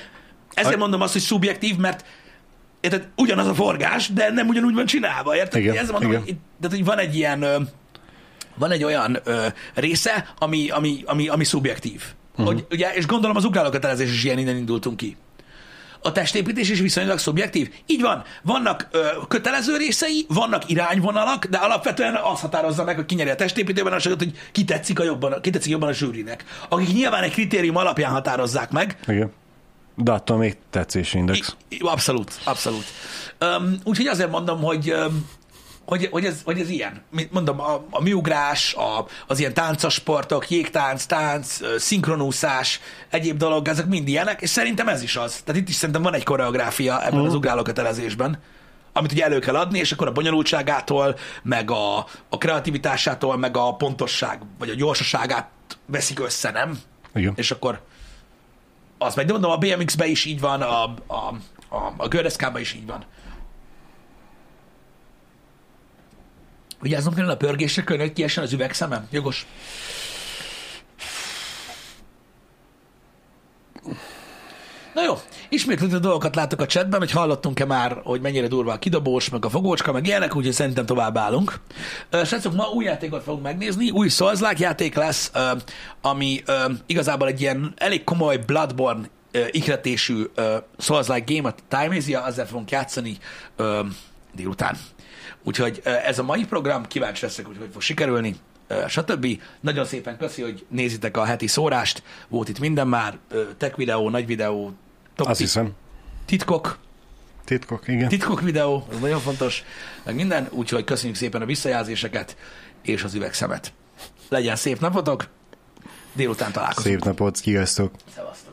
ezért a... mondom azt, hogy szubjektív, mert érted, ugyanaz a forgás, de nem ugyanúgy van csinálva, érted? Igen, ez mondom, hogy, tehát, hogy van egy ilyen, van egy olyan ö, része, ami, ami, ami, ami szubjektív. Uh-huh. Hogy, ugye, és gondolom az ugrálókötelezés is ilyen, innen indultunk ki. A testépítés is viszonylag szubjektív. Így van, vannak ö, kötelező részei, vannak irányvonalak, de alapvetően azt határozza meg, hogy ki nyeri a testépítőben, az, hogy ki tetszik, a jobban, ki tetszik jobban a zsűrinek. Akik nyilván egy kritérium alapján határozzák meg. Igen. De attól még tetszésindex. I, abszolút, abszolút. Um, úgyhogy azért mondom, hogy, um, hogy, hogy, ez, hogy ez ilyen. Mondom, a, a miugrás, a, az ilyen táncos sportok, jégtánc, tánc, szinkronúszás, egyéb dolog, ezek mind ilyenek, és szerintem ez is az. Tehát itt is szerintem van egy koreográfia ebben mm. az ugrálókötelezésben, amit ugye elő kell adni, és akkor a bonyolultságától, meg a, a kreativitásától, meg a pontosság, vagy a gyorsaságát veszik össze, nem? Igen. És akkor az meg, de mondom, a bé em iksz-ben is így van, a, a, a, a gördeszkában is így van. Vigyázzon kellene a pörgésre, könnyen kiesen az üvegszemem. Jogos. Na jó, ismétlődő dolgokat látok a chatben, hogy hallottunk-e már, hogy mennyire durva a kidobós, meg a fogócska, meg ilyenek, úgyhogy szerintem továbbállunk. Srácok, ma új játékot fogunk megnézni, új Souls-like játék lesz, ami igazából egy ilyen elég komoly Bloodborne uh, ikletésű uh, Souls Like Game-et Time-izia, azzal fogunk játszani uh, délután. Úgyhogy uh, ez a mai program, kíváncsi leszek, hogy hogy fog sikerülni, uh, stb. Nagyon szépen köszi, hogy nézitek a heti szórást, volt itt minden már, uh, tech videó, nagy videó, top Azt hiszem. titkok, Titkok, igen. Titkok videó, az nagyon fontos, meg minden, úgyhogy köszönjük szépen a visszajelzéseket és az üvegszemet. Legyen szép napotok, délután találkozunk. Szép napot, sziasztok! Szevasztok!